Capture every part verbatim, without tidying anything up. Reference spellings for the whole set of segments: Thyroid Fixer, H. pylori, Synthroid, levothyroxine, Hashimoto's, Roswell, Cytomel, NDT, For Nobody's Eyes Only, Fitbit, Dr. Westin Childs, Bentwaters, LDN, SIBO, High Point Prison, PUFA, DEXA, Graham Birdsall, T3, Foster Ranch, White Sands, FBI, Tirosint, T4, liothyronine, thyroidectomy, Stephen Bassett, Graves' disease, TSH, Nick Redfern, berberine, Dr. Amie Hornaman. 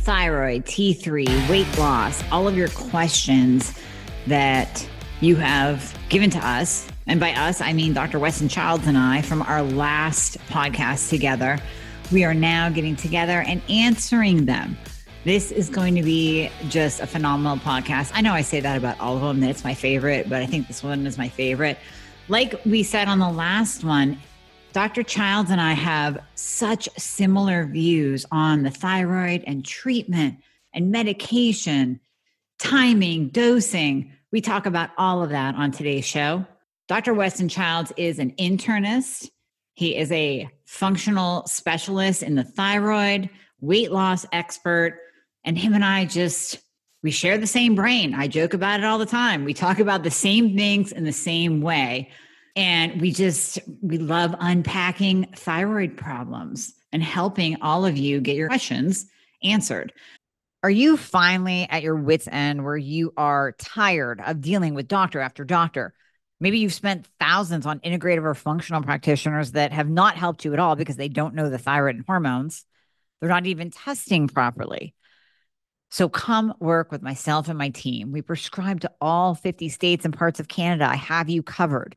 thyroid, T three, weight loss, all of your questions that you have given to us. And by us, I mean Doctor Westin Childs and I from our last podcast together. We are now getting together and answering them. This is going to be just a phenomenal podcast. I know I say that about all of them, that it's my favorite, but I think this one is my favorite. Like we said on the last one, Doctor Childs and I have such similar views on the thyroid and treatment and medication, timing, dosing. We talk about all of that on today's show. Doctor Westin Childs is an internist. He is a functional specialist in the thyroid, weight loss expert, and him and I just, we share the same brain. I joke about it all the time. We talk about the same things in the same way. And we just, we love unpacking thyroid problems and helping all of you get your questions answered. Are you finally at your wit's end where you are tired of dealing with doctor after doctor? Maybe you've spent thousands on integrative or functional practitioners that have not helped you at all because they don't know the thyroid and hormones. They're not even testing properly. So come work with myself and my team. We prescribe to all fifty states and parts of Canada. I have you covered.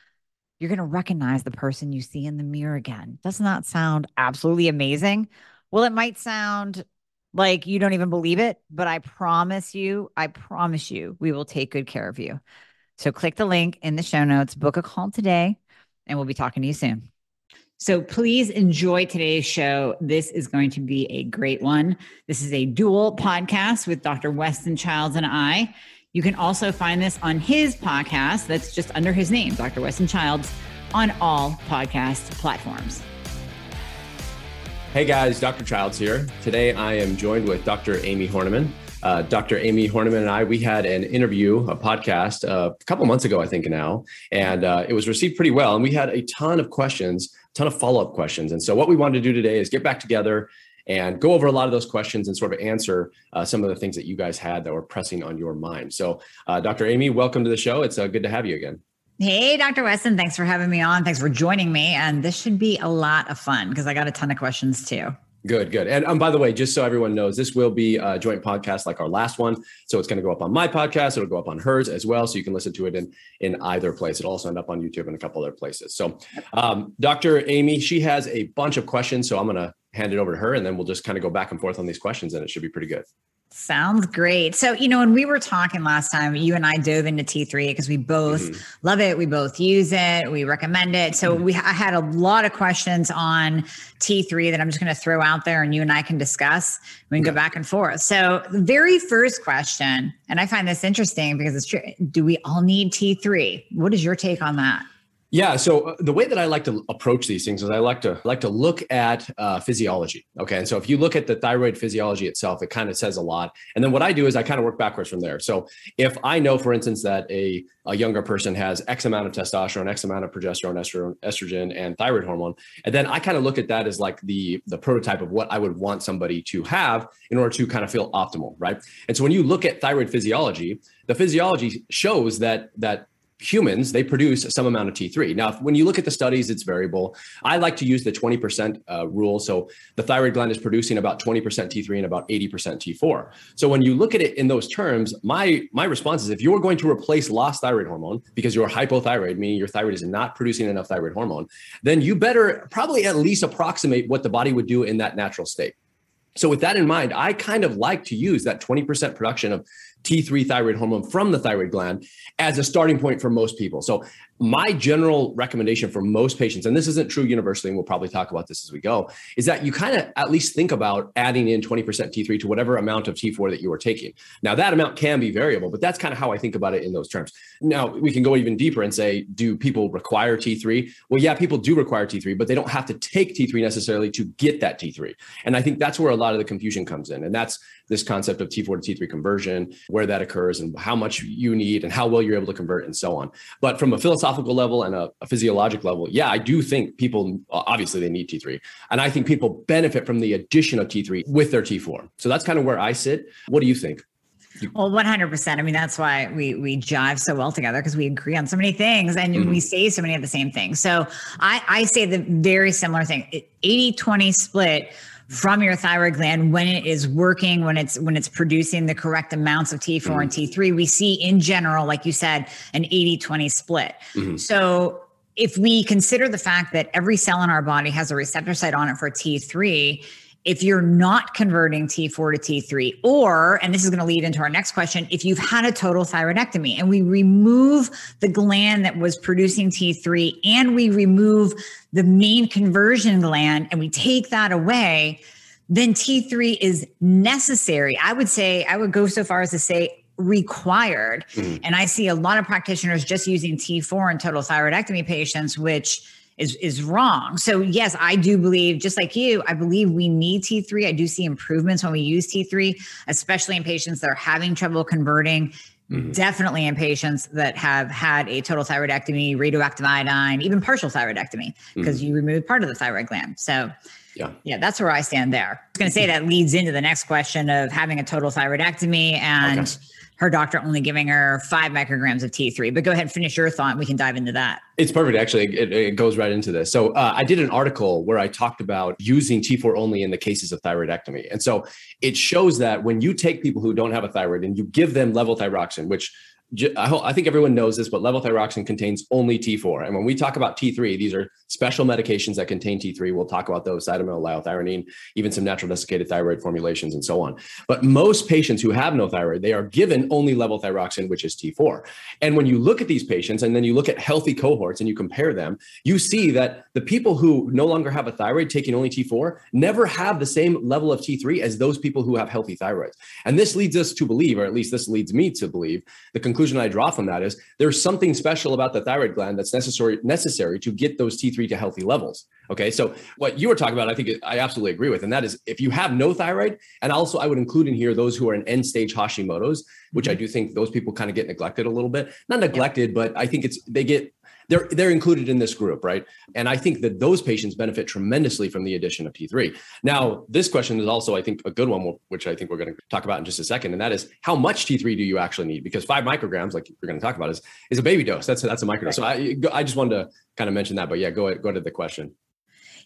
You're going to recognize the person you see in the mirror again. Doesn't that sound absolutely amazing? Well, it might sound like you don't even believe it, but I promise you, I promise you, we will take good care of you. So click the link in the show notes, book a call today, and we'll be talking to you soon. So please enjoy today's show. This is going to be a great one. This is a dual podcast with Doctor Westin Childs and I. You can also find this on his podcast that's just under his name, Doctor Westin Childs, on all podcast platforms. Hey guys, Doctor Childs here. Today I am joined with Doctor Amie Hornaman. Uh, Doctor Amie Hornaman and I, we had an interview, a podcast uh, a couple months ago, I think now, and uh, it was received pretty well. And we had a ton of questions, ton of follow-up questions. And so what we wanted to do today is get back together and go over a lot of those questions and sort of answer uh, some of the things that you guys had that were pressing on your mind. So uh, Doctor Amie, welcome to the show. It's uh, good to have you again. Hey, Doctor Westin. Thanks for having me on. Thanks for joining me. And this should be a lot of fun because I got a ton of questions too. Good, good. And um, by the way, just so everyone knows, this will be a joint podcast like our last one. So it's going to go up on my podcast. It'll go up on hers as well. So you can listen to it in, in either place. It'll also end up on YouTube and a couple other places. So um, Doctor Amie, she has a bunch of questions. So I'm going to hand it over to her and then we'll just kind of go back and forth on these questions and it should be pretty good. Sounds great. So, you know, when we were talking last time, you and I dove into T three because we both mm-hmm. love it. We both use it. We recommend it. So mm-hmm. we I had a lot of questions on T three that I'm just going to throw out there and you and I can discuss. We can yeah. go back and forth. So the very first question, and I find this interesting because it's true. Do we all need T three? What is your take on that? Yeah. So the way that I like to approach these things is I like to like to look at uh, physiology. Okay. And so if you look at the thyroid physiology itself, it kind of says a lot. And then what I do is I kind of work backwards from there. So if I know, for instance, that a, a younger person has X amount of testosterone, X amount of progesterone, estrogen, estrogen, and thyroid hormone, and then I kind of look at that as like the, the prototype of what I would want somebody to have in order to kind of feel optimal. Right. And so when you look at thyroid physiology, the physiology shows that that humans, they produce some amount of T three. Now, when you look at the studies, it's variable. I like to use the twenty percent uh, rule. So the thyroid gland is producing about twenty percent T three and about eighty percent T four. So when you look at it in those terms, my, my response is if you're going to replace lost thyroid hormone because you're hypothyroid, meaning your thyroid is not producing enough thyroid hormone, then you better probably at least approximate what the body would do in that natural state. So with that in mind, I kind of like to use that twenty percent production of T three thyroid hormone from the thyroid gland as a starting point for most people. So my general recommendation for most patients, and this isn't true universally, and we'll probably talk about this as we go, is that you kind of at least think about adding in twenty percent T three to whatever amount of T four that you are taking. Now, that amount can be variable, but that's kind of how I think about it in those terms. Now, we can go even deeper and say, do people require T three? Well, yeah, people do require T three, but they don't have to take T three necessarily to get that T three. And I think that's where a lot of the confusion comes in. And that's this concept of T four to T three conversion, where that occurs and how much you need and how well you're able to convert and so on. But from a philosophical level and a, a physiologic level, yeah, I do think people, obviously they need T three. And I think people benefit from the addition of T three with their T four. So that's kind of where I sit. What do you think? Well, one hundred percent. I mean, that's why we we jive so well together, because we agree on so many things and mm-hmm. we say so many of the same things. So I, I say the very similar thing, eighty twenty split from your thyroid gland when it is working, when it's when it's producing the correct amounts of T four mm-hmm. and T three. We see in general, like you said, an eighty twenty split. Mm-hmm. So if we consider the fact that every cell in our body has a receptor site on it for T three, if you're not converting T four to T three, or, and this is going to lead into our next question, if you've had a total thyroidectomy and we remove the gland that was producing T three and we remove the main conversion gland and we take that away, then T three is necessary. I would say, I would go so far as to say required. Mm-hmm. And I see a lot of practitioners just using T four in total thyroidectomy patients, which Is, is wrong. So yes, I do believe, just like you, I believe we need T three. I do see improvements when we use T three, especially in patients that are having trouble converting, mm-hmm. definitely in patients that have had a total thyroidectomy, radioactive iodine, even partial thyroidectomy, because mm-hmm. you removed part of the thyroid gland. So yeah, yeah, that's where I stand there. I was going to say that leads into the next question of having a total thyroidectomy and okay. her doctor only giving her five micrograms of T three, but go ahead and finish your thought and we can dive into that. It's perfect. Actually, it, it goes right into this. So uh, I did an article where I talked about using T four only in the cases of thyroidectomy. And so it shows that when you take people who don't have a thyroid and you give them levothyroxine, which I think everyone knows this, but levothyroxine contains only T four. And when we talk about T three, these are special medications that contain T three. We'll talk about those, Cytomel, liothyronine, even some natural desiccated thyroid formulations and so on. But most patients who have no thyroid, they are given only levothyroxine, which is T four. And when you look at these patients and then you look at healthy cohorts and you compare them, you see that the people who no longer have a thyroid taking only T four never have the same level of T three as those people who have healthy thyroids. And this leads us to believe, or at least this leads me to believe, the conclusion I draw from that is there's something special about the thyroid gland that's necessary necessary to get those T three to healthy levels. Okay, so what you were talking about, I think I absolutely agree with, and that is if you have no thyroid, and also I would include in here those who are in end-stage Hashimoto's, which I do think those people kind of get neglected a little bit. Not neglected, yeah. but I think it's they get they're they're included in this group, right? And I think that those patients benefit tremendously from the addition of T three. Now, this question is also, I think, a good one, which I think we're going to talk about in just a second, and that is how much T three do you actually need? Because five micrograms, like we're going to talk about, is is a baby dose. That's a, that's a microdose. So I I just wanted to kind of mention that, but yeah, go go to the question.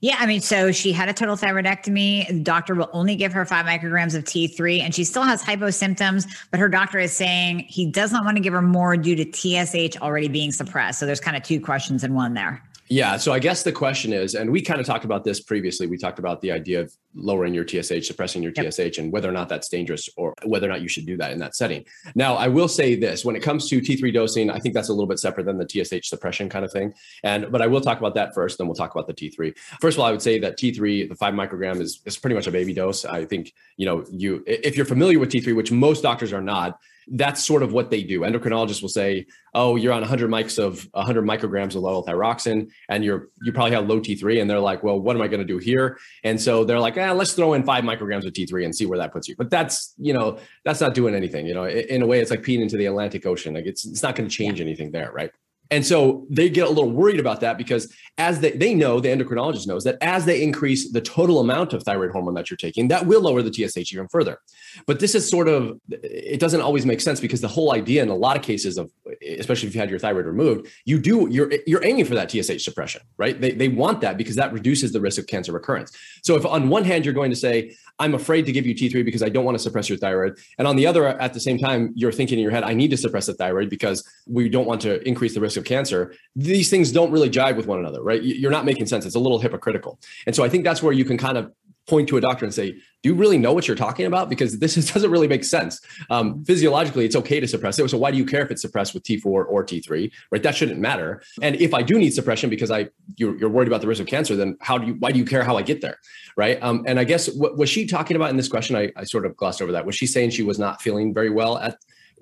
Yeah, I mean, so she had a total thyroidectomy. The doctor will only give her five micrograms of T three, and she still has hypo symptoms, but her doctor is saying he does not want to give her more due to T S H already being suppressed. So there's kind of two questions in one there. Yeah. So I guess the question is, and we kind of talked about this previously, we talked about the idea of lowering your T S H, suppressing your yep. T S H, and whether or not that's dangerous or whether or not you should do that in that setting. Now, I will say this, when it comes to T three dosing, I think that's a little bit separate than the T S H suppression kind of thing. And, but I will talk about that first, then we'll talk about the T three. First of all, I would say that T three, the five microgram is, is pretty much a baby dose. I think, you know, you, if you're familiar with T three, which most doctors are not, that's sort of what they do. Endocrinologists will say, oh, you're on one hundred mics of one hundred micrograms of levothyroxine, and you're you probably have low T three. And they're like, well, what am I going to do here? And so they're like, eh, let's throw in five micrograms of T three and see where that puts you. But that's, you know, that's not doing anything. You know, in a way, it's like peeing into the Atlantic Ocean. Like it's it's not going to change yeah. anything there, right? And so they get a little worried about that because as they, they know, the endocrinologist knows that as they increase the total amount of thyroid hormone that you're taking, that will lower the T S H even further. But this is sort of, it doesn't always make sense because the whole idea in a lot of cases of, especially if you had your thyroid removed, you do, you're you're aiming for that T S H suppression, right? They, they want that because that reduces the risk of cancer recurrence. So if on one hand, you're going to say, I'm afraid to give you T three because I don't want to suppress your thyroid. And on the other, at the same time, you're thinking in your head, I need to suppress the thyroid because we don't want to increase the risk of cancer. These things don't really jive with one another, right? You're not making sense. It's a little hypocritical. And so I think that's where you can kind of point to a doctor and say, do you really know what you're talking about? Because this is, doesn't really make sense. Um, physiologically, it's okay to suppress it. So why do you care if it's suppressed with T four or T three, right? That shouldn't matter. And if I do need suppression because I you're, you're worried about the risk of cancer, then how do you, why do you care how I get there, right? Um, and I guess what was she talking about in this question? I, I sort of glossed over that. Was she saying she was not feeling very well at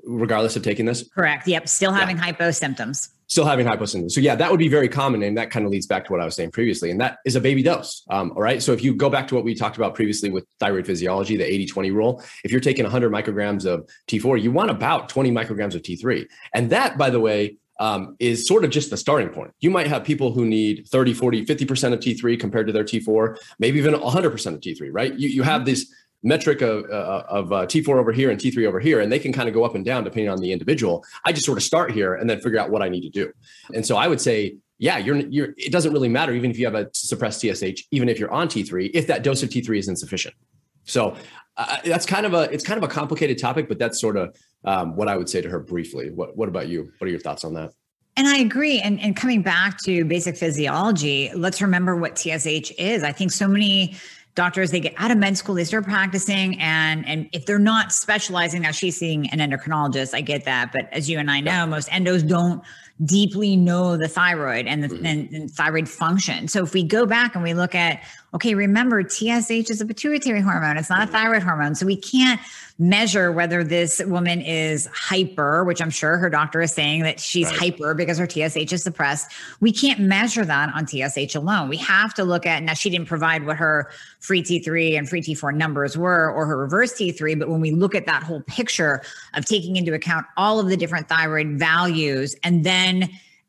regardless of taking this? Correct. Yep. Still having yeah. hypo symptoms. Still having hyposymptoms. So yeah, that would be very common. And that kind of leads back to what I was saying previously. And that is a baby dose. Um, all right. So if you go back to what we talked about previously with thyroid physiology, the eighty twenty rule, if you're taking one hundred micrograms of T four, you want about twenty micrograms of T three. And that, by the way, um, is sort of just the starting point. You might have people who need thirty, forty, fifty percent of T three compared to their T four, maybe even one hundred percent of T three, right? You, you have this metric of, uh, of uh, T four over here and T three over here, and they can kind of go up and down depending on the individual. I just sort of start here and then figure out what I need to do. And so I would say, yeah, you're, you're, it doesn't really matter even if you have a suppressed T S H, even if you're on T three, if that dose of T three is insufficient. So uh, that's kind of a, it's kind of a complicated topic, but that's sort of um, what I would say to her briefly. What, what about you? What are your thoughts on that? And I agree. And, and coming back to basic physiology, let's remember what T S H is. I think so many doctors, they get out of med school, they start practicing, and and if they're not specializing, now she's seeing an endocrinologist, I get that. But as you and I know, yeah. most endos don't deeply know the thyroid and the mm-hmm. and, and thyroid function. So if we go back and we look at, okay, remember T S H is a pituitary hormone. It's not a thyroid hormone. So we can't measure whether this woman is hyper, which I'm sure her doctor is saying that she's right. hyper because her T S H is suppressed. We can't measure that on T S H alone. We have to look at, now she didn't provide what her free T three and free T four numbers were or her reverse T three. But when we look at that whole picture of taking into account all of the different thyroid values and then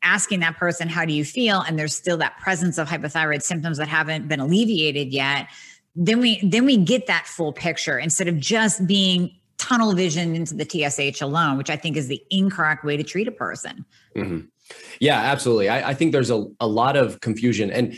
asking that person, how do you feel? And there's still that presence of hypothyroid symptoms that haven't been alleviated yet. Then we, then we get that full picture instead of just being tunnel vision into the T S H alone, which I think is the incorrect way to treat a person. Mm-hmm. Yeah, absolutely. I, I think there's a, a lot of confusion, and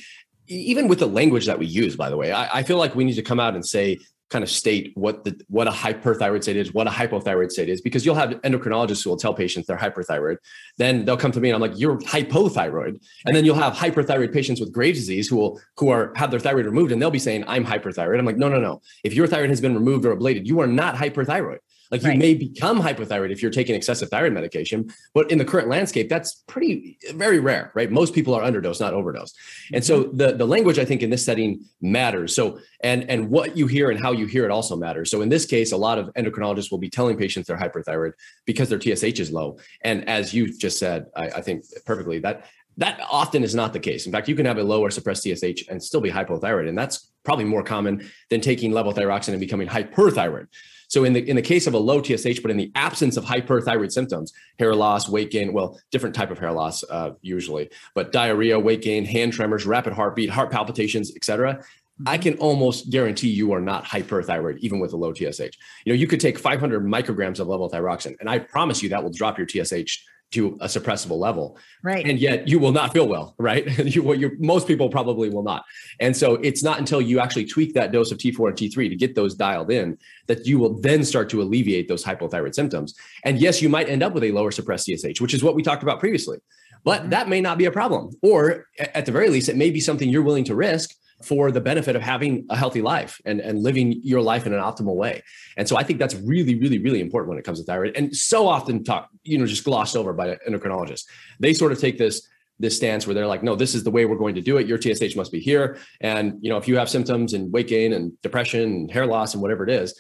even with the language that we use, by the way, I, I feel like we need to come out and say, kind of state what the what a hyperthyroid state is, what a hypothyroid state is, because you'll have endocrinologists who will tell patients they're hyperthyroid. Then they'll come to me and I'm like, you're hypothyroid. And then you'll have hyperthyroid patients with Graves' disease who will who are have their thyroid removed, and they'll be saying, I'm hyperthyroid. I'm like, no, no, no. If your thyroid has been removed or ablated, you are not hyperthyroid. Like you right. may become hypothyroid if you're taking excessive thyroid medication, but in the current landscape, that's pretty, very rare, right? Most people are underdosed, not overdosed. And so the, the language I think in this setting matters. So, and, and what you hear and how you hear it also matters. So in this case, a lot of endocrinologists will be telling patients they're hyperthyroid because their T S H is low. And as you just said, I, I think perfectly that, that often is not the case. In fact, you can have a low or suppressed T S H and still be hypothyroid. And that's probably more common than taking levothyroxine and becoming hyperthyroid. So in the in the case of a low T S H, but in the absence of hyperthyroid symptoms, hair loss, weight gain, well, different type of hair loss uh, usually, but diarrhea, weight gain, hand tremors, rapid heartbeat, heart palpitations, et cetera, I can almost guarantee you are not hyperthyroid, even with a low T S H. You know, you could take five hundred micrograms of levothyroxine, and I promise you that will drop your T S H to a suppressible level. Right. And yet you will not feel well, right? you, well, you, most people probably will not. And so it's not until you actually tweak that dose of T four and T three to get those dialed in that you will then start to alleviate those hypothyroid symptoms. And yes, you might end up with a lower suppressed T S H, which is what we talked about previously, but mm-hmm. that may not be a problem. Or at the very least, it may be something you're willing to risk for the benefit of having a healthy life and, and living your life in an optimal way. And so I think that's really, really, really important when it comes to thyroid, and so often talk, you know, just glossed over by endocrinologists. They sort of take this, this stance where they're like, no, this is the way we're going to do it. Your T S H must be here. And, you know, if you have symptoms and weight gain and depression and hair loss and whatever it is,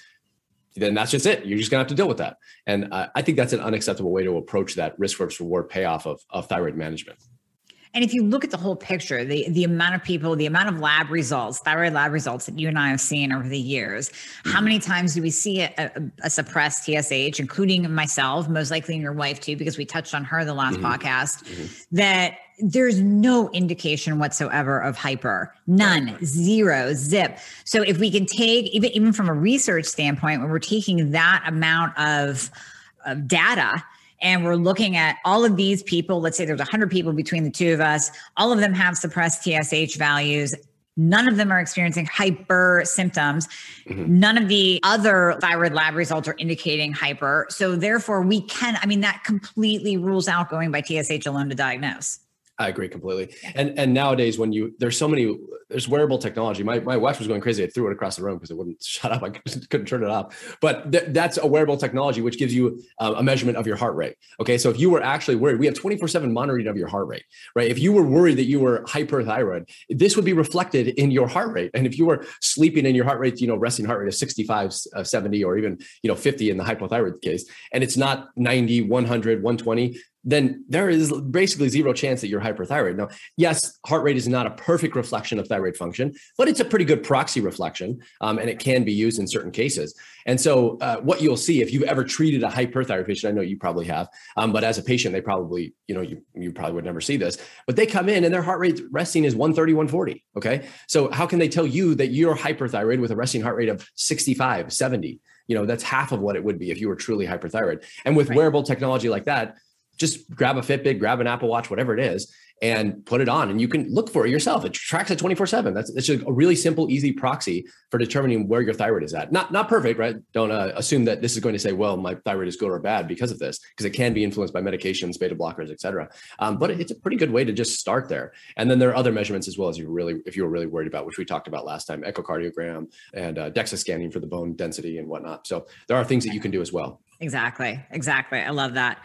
then that's just it. You're just gonna have to deal with that. And uh, I think that's an unacceptable way to approach that risk versus reward payoff of, of thyroid management. And if you look at the whole picture, the, the amount of people, the amount of lab results, thyroid lab results that you and I have seen over the years, mm-hmm. how many times do we see a, a, a suppressed T S H, including myself, most likely in your wife too, because we touched on her the last mm-hmm. podcast, mm-hmm. that there's no indication whatsoever of hyper, none, zero, zip. So if we can take, even, even from a research standpoint, when we're taking that amount of, of data, and we're looking at all of these people, let's say there's one hundred people between the two of us, all of them have suppressed T S H values. None of them are experiencing hyper symptoms. Mm-hmm. None of the other thyroid lab results are indicating hyper. So therefore we can, I mean, that completely rules out going by T S H alone to diagnose. I agree completely. And and nowadays when you, there's so many there's wearable technology. My my watch was going crazy. I threw it across the room because it wouldn't shut up. I couldn't turn it off. But th that's a wearable technology, which gives you uh, a measurement of your heart rate. Okay, so if you were actually worried, we have twenty-four seven monitoring of your heart rate, right? If you were worried that you were hyperthyroid, this would be reflected in your heart rate. And if you were sleeping and your heart rate, you know, resting heart rate is sixty-five, seventy, or even, you know, fifty in the hypothyroid case, and it's not ninety, one hundred, one twenty, then there is basically zero chance that you're hyperthyroid. Now, yes, heart rate is not a perfect reflection of thyroid function, but it's a pretty good proxy reflection, um, and it can be used in certain cases. And so uh, what you'll see if you've ever treated a hyperthyroid patient, I know you probably have, um, but as a patient, they probably, you know, you, you probably would never see this, but they come in and their heart rate resting is one thirty, one forty, okay? So how can they tell you that you're hyperthyroid with a resting heart rate of sixty-five, seventy? You know, that's half of what it would be if you were truly hyperthyroid. And with right. wearable technology like that, just grab a Fitbit, grab an Apple Watch, whatever it is, and put it on. And you can look for it yourself. It tracks it twenty-four seven. That's, that's just a really simple, easy proxy for determining where your thyroid is at. Not, not perfect, right? Don't uh, assume that this is going to say, well, my thyroid is good or bad because of this, because it can be influenced by medications, beta blockers, et cetera. Um, but it's a pretty good way to just start there. And then there are other measurements as well, as you really, if you were really worried about, which we talked about last time, echocardiogram and uh, DEXA scanning for the bone density and whatnot. So there are things that you can do as well. Exactly. Exactly. I love that.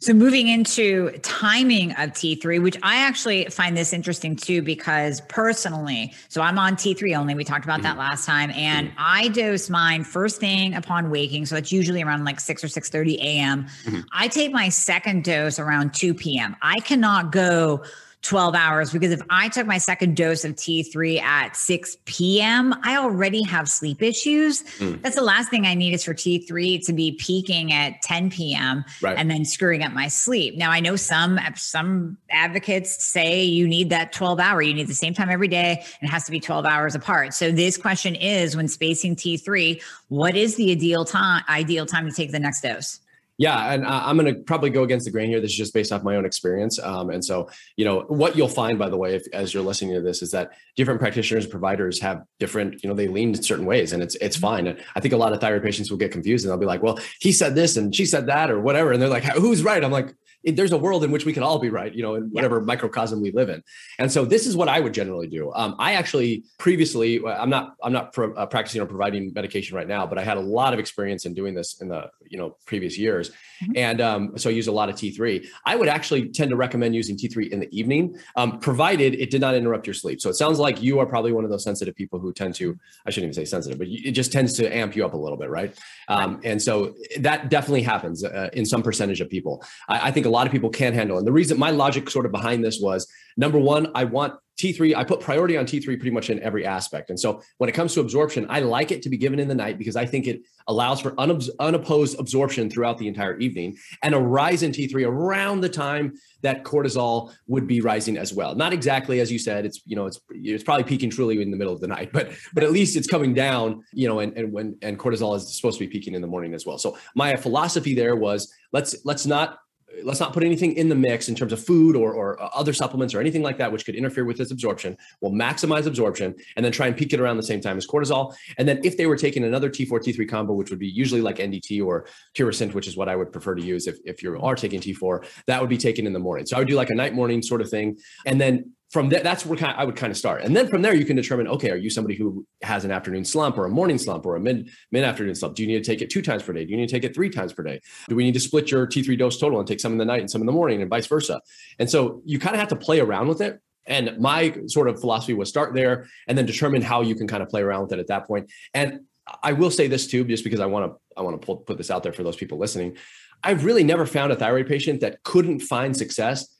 So moving into timing of T three, which I actually find this interesting too, because personally, so I'm on T three only. We talked about mm-hmm. that last time, and mm-hmm. I dose mine first thing upon waking. So it's usually around like six or six thirty a m Mm-hmm. I take my second dose around two p m I cannot go twelve hours because if I took my second dose of T three at six p m, I already have sleep issues. Mm. That's the last thing I need is for T three to be peaking at ten p m Right. and then screwing up my sleep. Now, I know some, some advocates say you need that twelve hour, you need the same time every day, and it has to be twelve hours apart. So this question is, when spacing T three, what is the ideal time, ideal time to take the next dose? Yeah. And uh, I'm going to probably go against the grain here. This is just based off my own experience. Um, and so, you know, what you'll find, by the way, if, as you're listening to this, is that different practitioners and providers have different, you know, they lean in certain ways, and it's, it's fine. And I think a lot of thyroid patients will get confused and they'll be like, well, he said this and she said that or whatever. And they're like, who's right? I'm like, there's a world in which we can all be right, you know, in whatever yeah. microcosm we live in. And so this is what I would generally do. Um, I actually previously, I'm not, I'm not pro, uh, practicing or providing medication right now, but I had a lot of experience in doing this in the, you know, previous years. Mm-hmm. And um, so I use a lot of T three. I would actually tend to recommend using T three in the evening, um, provided it did not interrupt your sleep. So it sounds like you are probably one of those sensitive people who tend to, I shouldn't even say sensitive, but it just tends to amp you up a little bit, right? Um, right. And so that definitely happens uh, in some percentage of people. I, I think a lot of people can't handle. And the reason my logic sort of behind this was, number one, I want T three, I put priority on T three pretty much in every aspect. And so when it comes to absorption, I like it to be given in the night because I think it allows for unopposed absorption throughout the entire evening and a rise in T three around the time that cortisol would be rising as well. Not exactly, as you said, it's, you know, it's, it's probably peaking truly in the middle of the night, but, but at least it's coming down, you know, and, and when, and cortisol is supposed to be peaking in the morning as well. So my philosophy there was let's, let's not, Let's not put anything in the mix in terms of food or, or other supplements or anything like that, which could interfere with its absorption. We'll maximize absorption and then try and peak it around the same time as cortisol. And then if they were taking another T four, T three combo, which would be usually like N D T or Tirosint, which is what I would prefer to use if, if you are taking T four, that would be taken in the morning. So I would do like a night morning sort of thing. And then from that, that's where kind of, I would kind of start. And then from there, you can determine, okay, are you somebody who has an afternoon slump or a morning slump or a mid, mid-afternoon slump? Do you need to take it two times per day? Do you need to take it three times per day? Do we need to split your T three dose total and take some in the night and some in the morning and vice versa? And so you kind of have to play around with it. And my sort of philosophy was start there and then determine how you can kind of play around with it at that point. And I will say this too, just because I want to, I want to put this out there for those people listening. I've really never found a thyroid patient that couldn't find success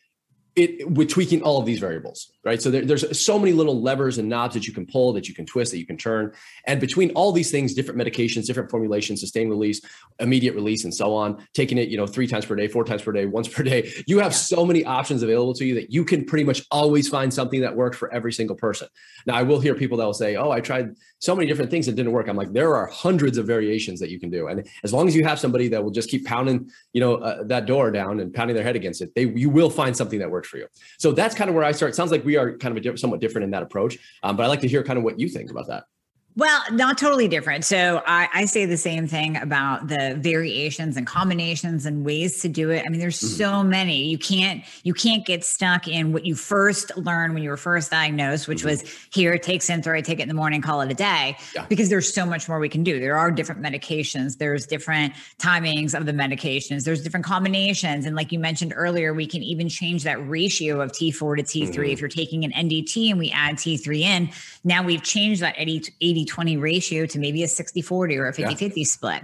It, we're tweaking all of these variables, right? So there, there's so many little levers and knobs that you can pull, that you can twist, that you can turn. And between all these things, different medications, different formulations, sustained release, immediate release, and so on, taking it, you know, three times per day, four times per day, once per day, you have yeah. so many options available to you that you can pretty much always find something that works for every single person. Now, I will hear people that will say, oh, I tried so many different things that didn't work. I'm like, there are hundreds of variations that you can do. And as long as you have somebody that will just keep pounding, you know, uh, that door down and pounding their head against it, they, you will find something that works for you. So that's kind of where I start. It sounds like we are kind of a, somewhat different in that approach, um, but I'd like to hear kind of what you think about that. Well, not totally different. So I, I say the same thing about the variations and combinations and ways to do it. I mean, there's mm-hmm. so many. You can't you can't get stuck in what you first learned when you were first diagnosed, which mm-hmm. was here, take Synthroid, take it in the morning, call it a day, yeah. because there's so much more we can do. There are different medications. There's different timings of the medications. There's different combinations. And like you mentioned earlier, we can even change that ratio of T four to T three. Mm-hmm. If you're taking an N D T and we add T three in, now we've changed that eighty twenty ratio to maybe a sixty forty or a fifty fifty yeah. split.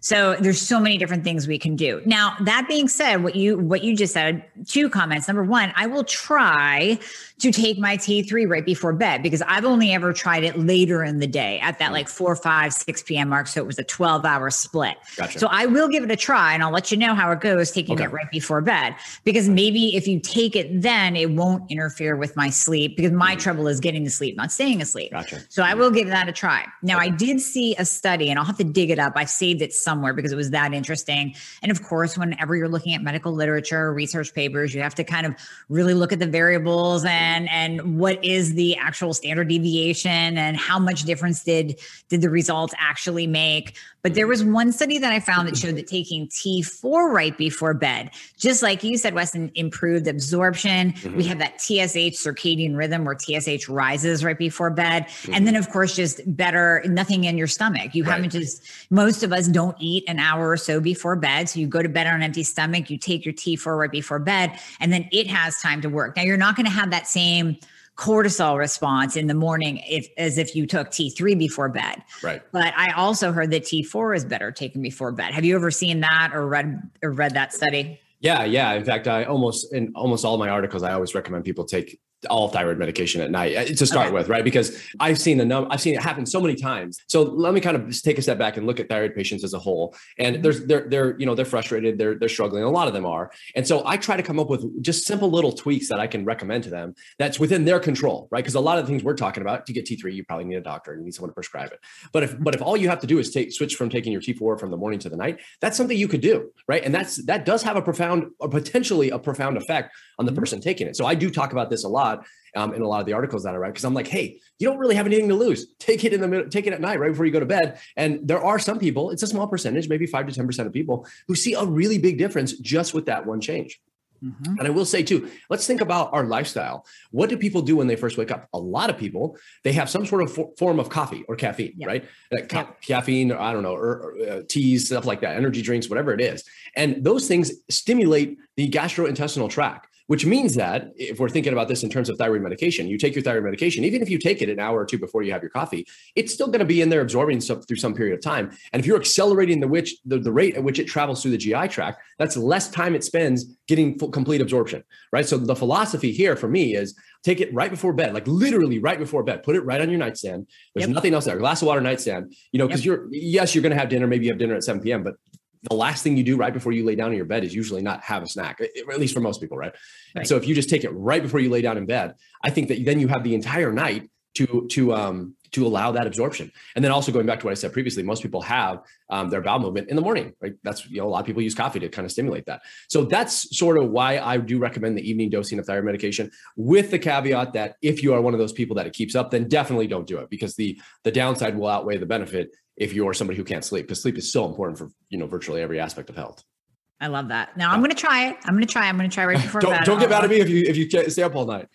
So there's so many different things we can do. Now, that being said, what you what you just said, two comments. Number one, I will try to take my T three right before bed because I've only ever tried it later in the day at that like four, five, six p.m. mark. So it was a twelve hour split. Gotcha. So I will give it a try and I'll let you know how it goes taking okay. it right before bed, because maybe if you take it then it won't interfere with my sleep, because my mm-hmm. trouble is getting to sleep, not staying asleep. Gotcha. So I will give that a try. Now, okay. I did see a study and I'll have to dig it up. I saved it somewhere. Somewhere because it was that interesting. And of course, whenever you're looking at medical literature, research papers, you have to kind of really look at the variables and and what is the actual standard deviation and how much difference did did the results actually make. But there was one study that I found that showed that taking T four right before bed, just like you said, Westin, improved absorption. Mm-hmm. We have that T S H circadian rhythm where T S H rises right before bed. Mm-hmm. And then of course, just better, nothing in your stomach. You right. haven't just, most of us don't eat an hour or so before bed. So you go to bed on an empty stomach, you take your T four right before bed, and then it has time to work. Now you're not going to have that same cortisol response in the morning if as if you took T three before bed. Right. But I also heard that T four is better taken before bed. Have you ever seen that or read or read that study? Yeah, yeah. In fact, I almost in almost all my articles, I always recommend people take all thyroid medication at night to start okay. with, right? Because I've seen the num- I've seen it happen so many times. So let me kind of just take a step back and look at thyroid patients as a whole. And mm-hmm. there's they're they're you know they're frustrated, they're they're struggling. A lot of them are, and so I try to come up with just simple little tweaks that I can recommend to them that's within their control, right? Because a lot of the things we're talking about, to get T three, you probably need a doctor, you need someone to prescribe it. But if but if all you have to do is take switch from taking your T four from the morning to the night, that's something you could do, right? And that's that does have a profound or potentially a profound effect on the person taking it. So I do talk about this a lot um, in a lot of the articles that I write, because I'm like, hey, you don't really have anything to lose. Take it in the middle, take it at night right before you go to bed. And there are some people, it's a small percentage, maybe five to ten percent of people who see a really big difference just with that one change. Mm-hmm. And I will say too, let's think about our lifestyle. What do people do when they first wake up? A lot of people, they have some sort of for, form of coffee or caffeine, yeah. right? Like ca- yeah. Caffeine, or I don't know, or, or uh, teas, stuff like that, energy drinks, whatever it is. And those things stimulate the gastrointestinal tract, which means that if we're thinking about this in terms of thyroid medication, you take your thyroid medication, even if you take it an hour or two before you have your coffee, it's still going to be in there absorbing stuff through some period of time. And if you're accelerating the which the, the rate at which it travels through the G I tract, that's less time it spends getting full, complete absorption, right? So the philosophy here for me is take it right before bed, like literally right before bed, put it right on your nightstand. There's yep. nothing else there, a glass of water nightstand, you know, because yep. you're, yes, you're going to have dinner, maybe you have dinner at seven p.m., but the last thing you do right before you lay down in your bed is usually not have a snack, at least for most people, right? right. And so if you just take it right before you lay down in bed, I think that then you have the entire night to to um, to allow that absorption. And then also going back to what I said previously, most people have um, their bowel movement in the morning, right? That's, you know, a lot of people use coffee to kind of stimulate that. So that's sort of why I do recommend the evening dosing of thyroid medication, with the caveat that if you are one of those people that it keeps up, then definitely don't do it, because the the downside will outweigh the benefit if you're somebody who can't sleep, because sleep is so important for, you know, virtually every aspect of health. I love that. Now yeah. I'm going to try it. I'm going to try. I'm going to try right before don't, bed. Don't get mad at me if you if you can't stay up all night.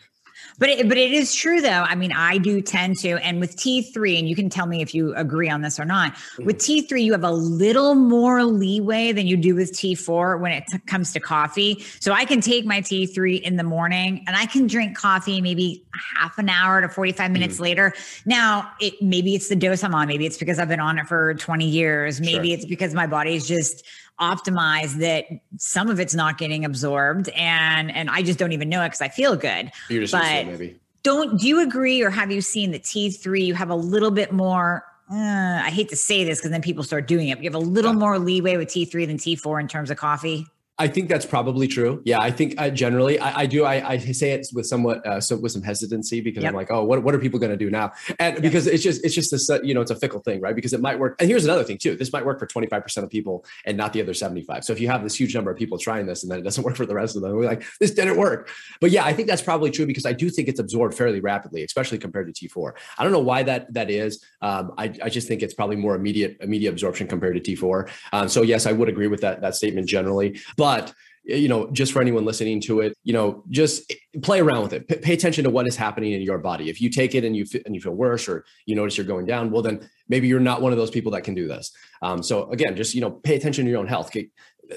But it, but it is true though. I mean, I do tend to, and with T three, and you can tell me if you agree on this or not, with T three, you have a little more leeway than you do with T four when it t- comes to coffee. So I can take my T three in the morning and I can drink coffee maybe half an hour to forty-five minutes mm-hmm. later. Now it, maybe it's the dose I'm on. Maybe it's because I've been on it for twenty years. Maybe sure. it's because my body is just optimize that some of it's not getting absorbed, and and I just don't even know it because I feel good. You're just but maybe. Don't do you agree, or have you seen the T three? You have a little bit more. Uh, I hate to say this because then people start doing it. But you have a little yeah. more leeway with T three than T four in terms of coffee. I think that's probably true. Yeah, I think I generally I, I do. I, I say it with somewhat uh, so with some hesitancy because yep. I'm like, oh, what what are people going to do now? And yep. because it's just it's just this uh, you know it's a fickle thing, right? Because it might work. And here's another thing too: this might work for twenty-five percent of people and not the other seventy-five. So if you have this huge number of people trying this and then it doesn't work for the rest of them, we're like, this didn't work. But yeah, I think that's probably true because I do think it's absorbed fairly rapidly, especially compared to T four. I don't know why that that is. Um, I I just think it's probably more immediate immediate absorption compared to T four. Um, so yes, I would agree with that that statement generally, but. But, you know, just for anyone listening to it, you know, just play around with it. P- pay attention to what is happening in your body. If you take it and you, f- and you feel worse or you notice you're going down, well, then maybe you're not one of those people that can do this. Um, so again, just, you know, pay attention to your own health.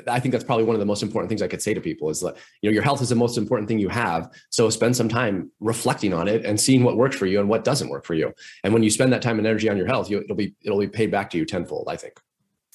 I think that's probably one of the most important things I could say to people is that, you know, your health is the most important thing you have. So spend some time reflecting on it and seeing what works for you and what doesn't work for you. And when you spend that time and energy on your health, you, it'll be it'll be paid back to you tenfold, I think.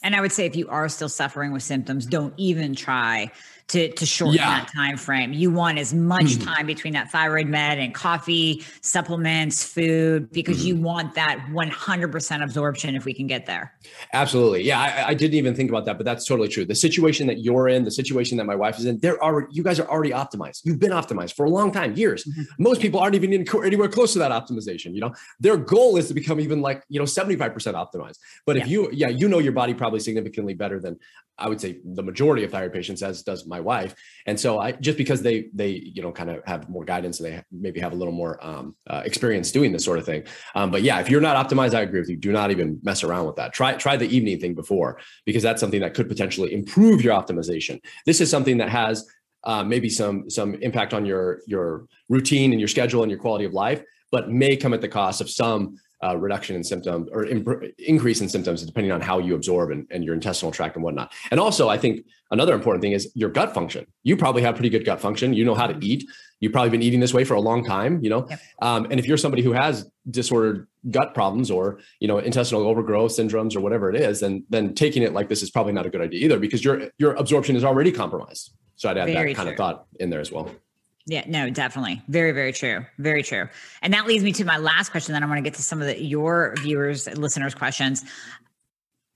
And I would say if you are still suffering with symptoms, don't even try to, to shorten yeah. that time frame. You want as much mm-hmm. time between that thyroid med and coffee, supplements, food, because mm-hmm. you want that one hundred percent absorption if we can get there. Absolutely. Yeah, I, I didn't even think about that, but that's totally true. The situation that you're in, the situation that my wife is in, they're already, you guys are already optimized. You've been optimized for a long time, years. Mm-hmm. Most people aren't even anywhere close to that optimization. You know, their goal is to become even like, you know, seventy-five percent optimized. But if yeah. you, yeah, you know your body probably significantly better than I would say the majority of thyroid patients, as does my wife. And so I, just because they, they, you know, kind of have more guidance and they maybe have a little more um, uh, experience doing this sort of thing. Um, but yeah, if you're not optimized, I agree with you. Do not even mess around with that. Try, try the evening thing before, because that's something that could potentially improve your optimization. This is something that has uh, maybe some, some impact on your, your routine and your schedule and your quality of life, but may come at the cost of some Uh, reduction in symptoms or imp- increase in symptoms, depending on how you absorb and, and your intestinal tract and whatnot. And also, I think another important thing is your gut function. You probably have pretty good gut function. You know how to eat. You've probably been eating this way for a long time, you know? Yep. Um, and if you're somebody who has disordered gut problems or, you know, intestinal overgrowth syndromes or whatever it is, then, then taking it like this is probably not a good idea either, because your, your absorption is already compromised. So I'd add Very that kind true. Of thought in there as well. Yeah, no, definitely. Very, very true. Very true. And that leads me to my last question. Then I want to get to some of the, your viewers and listeners' questions.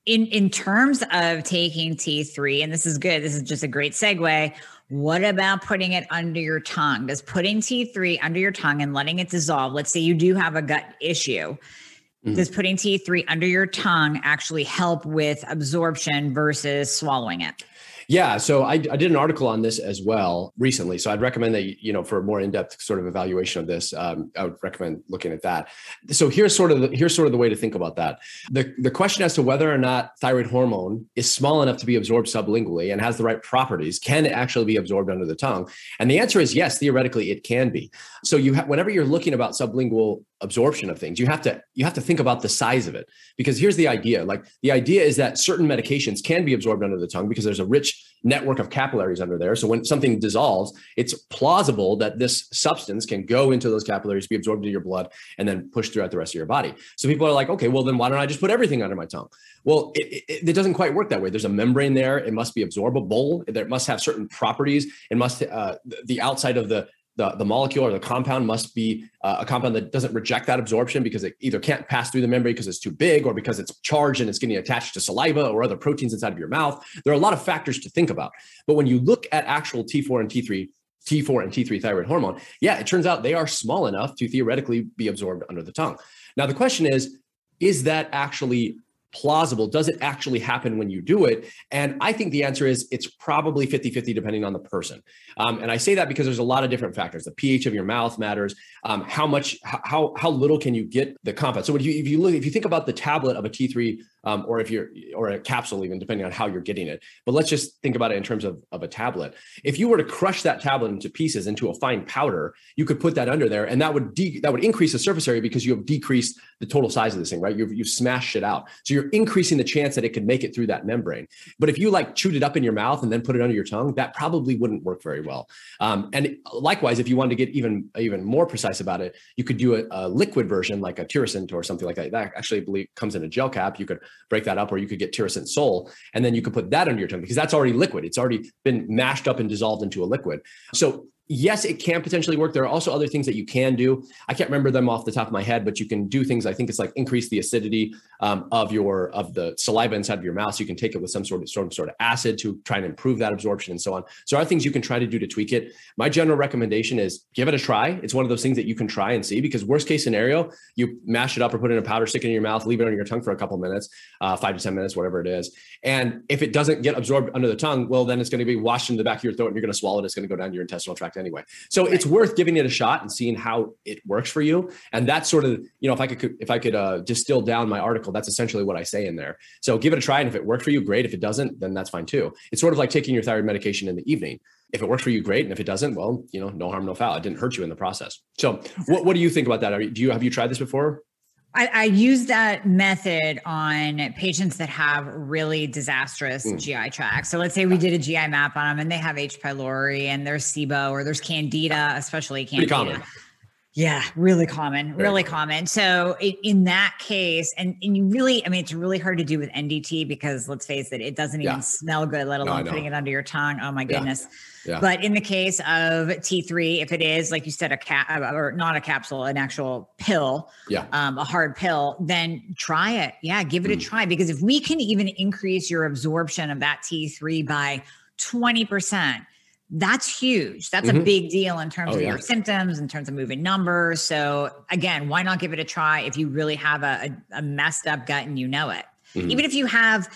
In in terms of taking T three, and this is good, this is just a great segue. What about putting it under your tongue? Does putting T three under your tongue and letting it dissolve, let's say you do have a gut issue, mm-hmm. does putting T three under your tongue actually help with absorption versus swallowing it? Yeah. So I, I did an article on this as well recently. So I'd recommend that, you know, for a more in-depth sort of evaluation of this, um, I would recommend looking at that. So here's sort of the, here's sort of the way to think about that. The, the question as to whether or not thyroid hormone is small enough to be absorbed sublingually and has the right properties, can it actually be absorbed under the tongue? And the answer is yes, theoretically it can be. So you ha- whenever you're looking about sublingual absorption of things, you have to, you have to think about the size of it, because here's the idea. Like the idea is that certain medications can be absorbed under the tongue because there's a rich network of capillaries under there. So when something dissolves, it's plausible that this substance can go into those capillaries, be absorbed into your blood, and then push throughout the rest of your body. So people are like, okay, well then why don't I just put everything under my tongue? Well, it, it, it doesn't quite work that way. There's a membrane there. It must be absorbable. There must have certain properties. It must, uh, the outside of the The, the molecule or the compound must be uh, a compound that doesn't reject that absorption because it either can't pass through the membrane because it's too big or because it's charged and it's getting attached to saliva or other proteins inside of your mouth. There are a lot of factors to think about. But when you look at actual T four and T three, T four and T three thyroid hormone, yeah, it turns out they are small enough to theoretically be absorbed under the tongue. Now, the question is, is that actually plausible? Does it actually happen when you do it? And I think the answer is it's probably fifty-fifty depending on the person. Um, and I say that because there's a lot of different factors. The pH of your mouth matters. Um, how much, how, how little can you get the compound? So when you, if you look, if you think about the tablet of a T three, um, or if you're, or a capsule, even depending on how you're getting it, but let's just think about it in terms of, of a tablet. If you were to crush that tablet into pieces, into a fine powder, you could put that under there and that would de- that would increase the surface area because you have decreased the total size of this thing, right? You've, you've smashed it out. So you're increasing the chance that it could make it through that membrane. But if you like chewed it up in your mouth and then put it under your tongue, that probably wouldn't work very well. Um, and likewise, if you wanted to get even, even more precise about it, you could do a, a liquid version like a Tirosint or something like that. That actually I believe comes in a gel cap. You could break that up or you could get Tirosint Sol and then you could put that under your tongue because that's already liquid. It's already been mashed up and dissolved into a liquid. So yes, it can potentially work. There are also other things that you can do. I can't remember them off the top of my head, but you can do things. I think it's like increase the acidity um, of your of the saliva inside of your mouth. So you can take it with some sort of some sort of acid to try and improve that absorption and so on. So there are things you can try to do to tweak it. My general recommendation is give it a try. It's one of those things that you can try and see, because worst case scenario, you mash it up or put it in a powder, stick it in your mouth, leave it on your tongue for a couple of minutes, uh, five to ten minutes, whatever it is. And if it doesn't get absorbed under the tongue, well, then it's going to be washed into the back of your throat and you're going to swallow it. It's going to go down your intestinal tract anyway. So right. It's worth giving it a shot and seeing how it works for you. And that's sort of, you know, if I could, if I could uh, distill down my article, that's essentially what I say in there. So give it a try. And if it worked for you, great. If it doesn't, then that's fine too. It's sort of like taking your thyroid medication in the evening. If it works for you, great. And if it doesn't, well, you know, no harm, no foul. It didn't hurt you in the process. So what, what do you think about that? Are, do you, have you tried this before? I, I use that method on patients that have really disastrous mm. G I tracts. So let's say we did a G I map on them and they have H. pylori and there's SIBO or there's Candida, especially Candida. Pretty common. Yeah, really common, Very really common. common. So it, in that case, and, and you really, I mean, it's really hard to do with N D T because let's face it, it doesn't even yeah. smell good, let alone no, putting it under your tongue. Oh my goodness. Yeah. Yeah. But in the case of T three, if it is, like you said, a cap or not a capsule, an actual pill, yeah. um, a hard pill, then try it. Yeah, give it mm. a try. Because if we can even increase your absorption of that T three by twenty percent, that's huge. That's mm-hmm. a big deal in terms oh, of yeah. your symptoms, in terms of moving numbers. So again, why not give it a try if you really have a, a, a messed up gut and you know it? Mm-hmm. Even if you have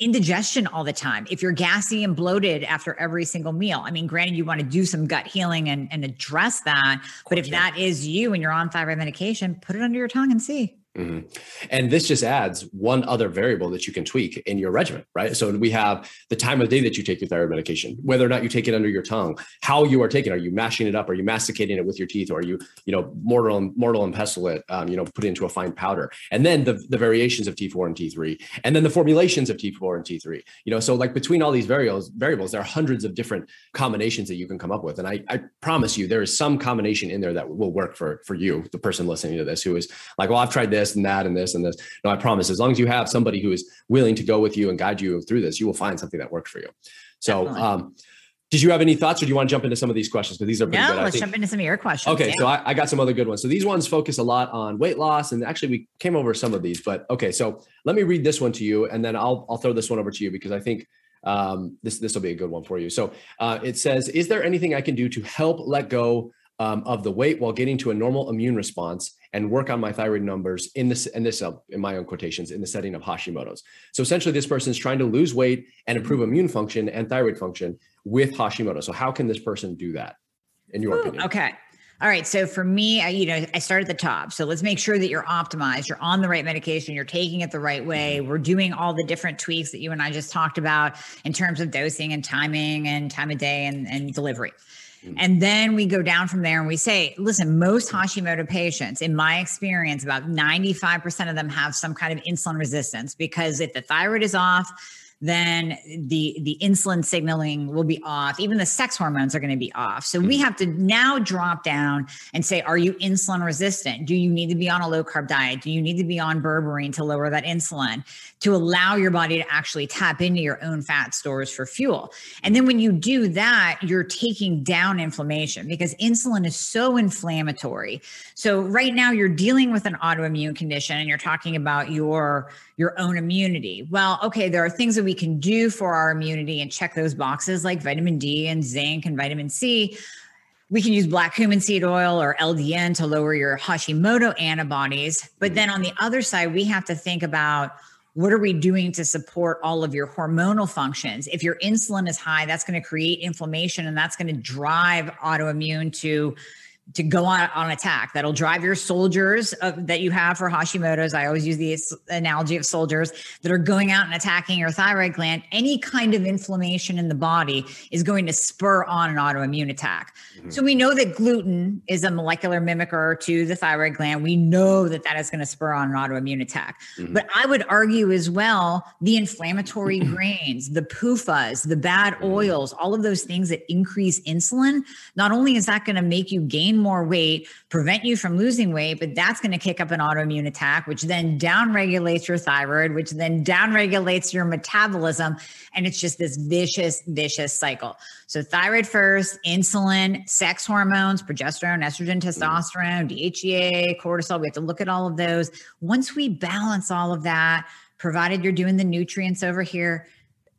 indigestion all the time, if you're gassy and bloated after every single meal, I mean, granted, you want to do some gut healing and, and address that. But if that is you and you're on thyroid medication, put it under your tongue and see. Mm-hmm. And this just adds one other variable that you can tweak in your regimen, right? So we have the time of day that you take your thyroid medication, whether or not you take it under your tongue, how you are taking it. Are you mashing it up? Are you masticating it with your teeth? Or are you, you know, mortar and, mortar and pestle it, um, you know, put it into a fine powder? And then the, the variations of T four and T three, and then the formulations of T four and T three, you know, so like between all these variables, variables, there are hundreds of different combinations that you can come up with. And I, I promise you, there is some combination in there that will work for, for you, the person listening to this, who is like, well, I've tried this. This and that and this and this. No, I promise, as long as you have somebody who is willing to go with you and guide you through this, you will find something that works for you. So um, did you have any thoughts, or do you want to jump into some of these questions? Because these are pretty no, good. Let's I think. jump into some of your questions. Okay, yeah. so I, I got some other good ones. So these ones focus a lot on weight loss, and actually we came over some of these, but okay, so let me read this one to you, and then I'll I'll throw this one over to you because I think um, this this will be a good one for you. So uh, it says, is there anything I can do to help let go Um, of the weight while getting to a normal immune response and work on my thyroid numbers in this, and this uh, in my own quotations, in the setting of Hashimoto's? So essentially this person is trying to lose weight and improve immune function and thyroid function with Hashimoto. So how can this person do that in your Ooh, opinion? Okay. All right. So for me, I, you know, I start at the top. So let's make sure that you're optimized. You're on the right medication. You're taking it the right way. We're doing all the different tweaks that you and I just talked about in terms of dosing and timing and time of day and, and delivery. And then we go down from there and we say, listen, most Hashimoto patients, in my experience, about ninety-five percent of them have some kind of insulin resistance, because if the thyroid is off, then the, the insulin signaling will be off. Even the sex hormones are going to be off. So we have to now drop down and say, are you insulin resistant? Do you need to be on a low carb diet? Do you need to be on berberine to lower that insulin, to allow your body to actually tap into your own fat stores for fuel? And then when you do that, you're taking down inflammation, because insulin is so inflammatory. So right now you're dealing with an autoimmune condition and you're talking about your, your own immunity. Well, okay, there are things that we can do for our immunity and check those boxes, like vitamin D and zinc and vitamin C. We can use black cumin seed oil or L D N to lower your Hashimoto antibodies. But then on the other side, we have to think about, what are we doing to support all of your hormonal functions? If your insulin is high, that's going to create inflammation, and that's going to drive autoimmune to to go on, on attack. That'll drive your soldiers of, that you have for Hashimoto's. I always use the analogy of soldiers that are going out and attacking your thyroid gland. Any kind of inflammation in the body is going to spur on an autoimmune attack. Mm-hmm. So we know that gluten is a molecular mimicker to the thyroid gland. We know that that is going to spur on an autoimmune attack. Mm-hmm. But I would argue as well, the inflammatory grains, the P U F As, the bad oils, all of those things that increase insulin, not only is that going to make you gain gain more weight, prevent you from losing weight, but that's going to kick up an autoimmune attack, which then downregulates your thyroid, which then downregulates your metabolism. And it's just this vicious, vicious cycle. So thyroid first, insulin, sex hormones, progesterone, estrogen, testosterone, D H E A, cortisol. We have to look at all of those. Once we balance all of that, provided you're doing the nutrients over here,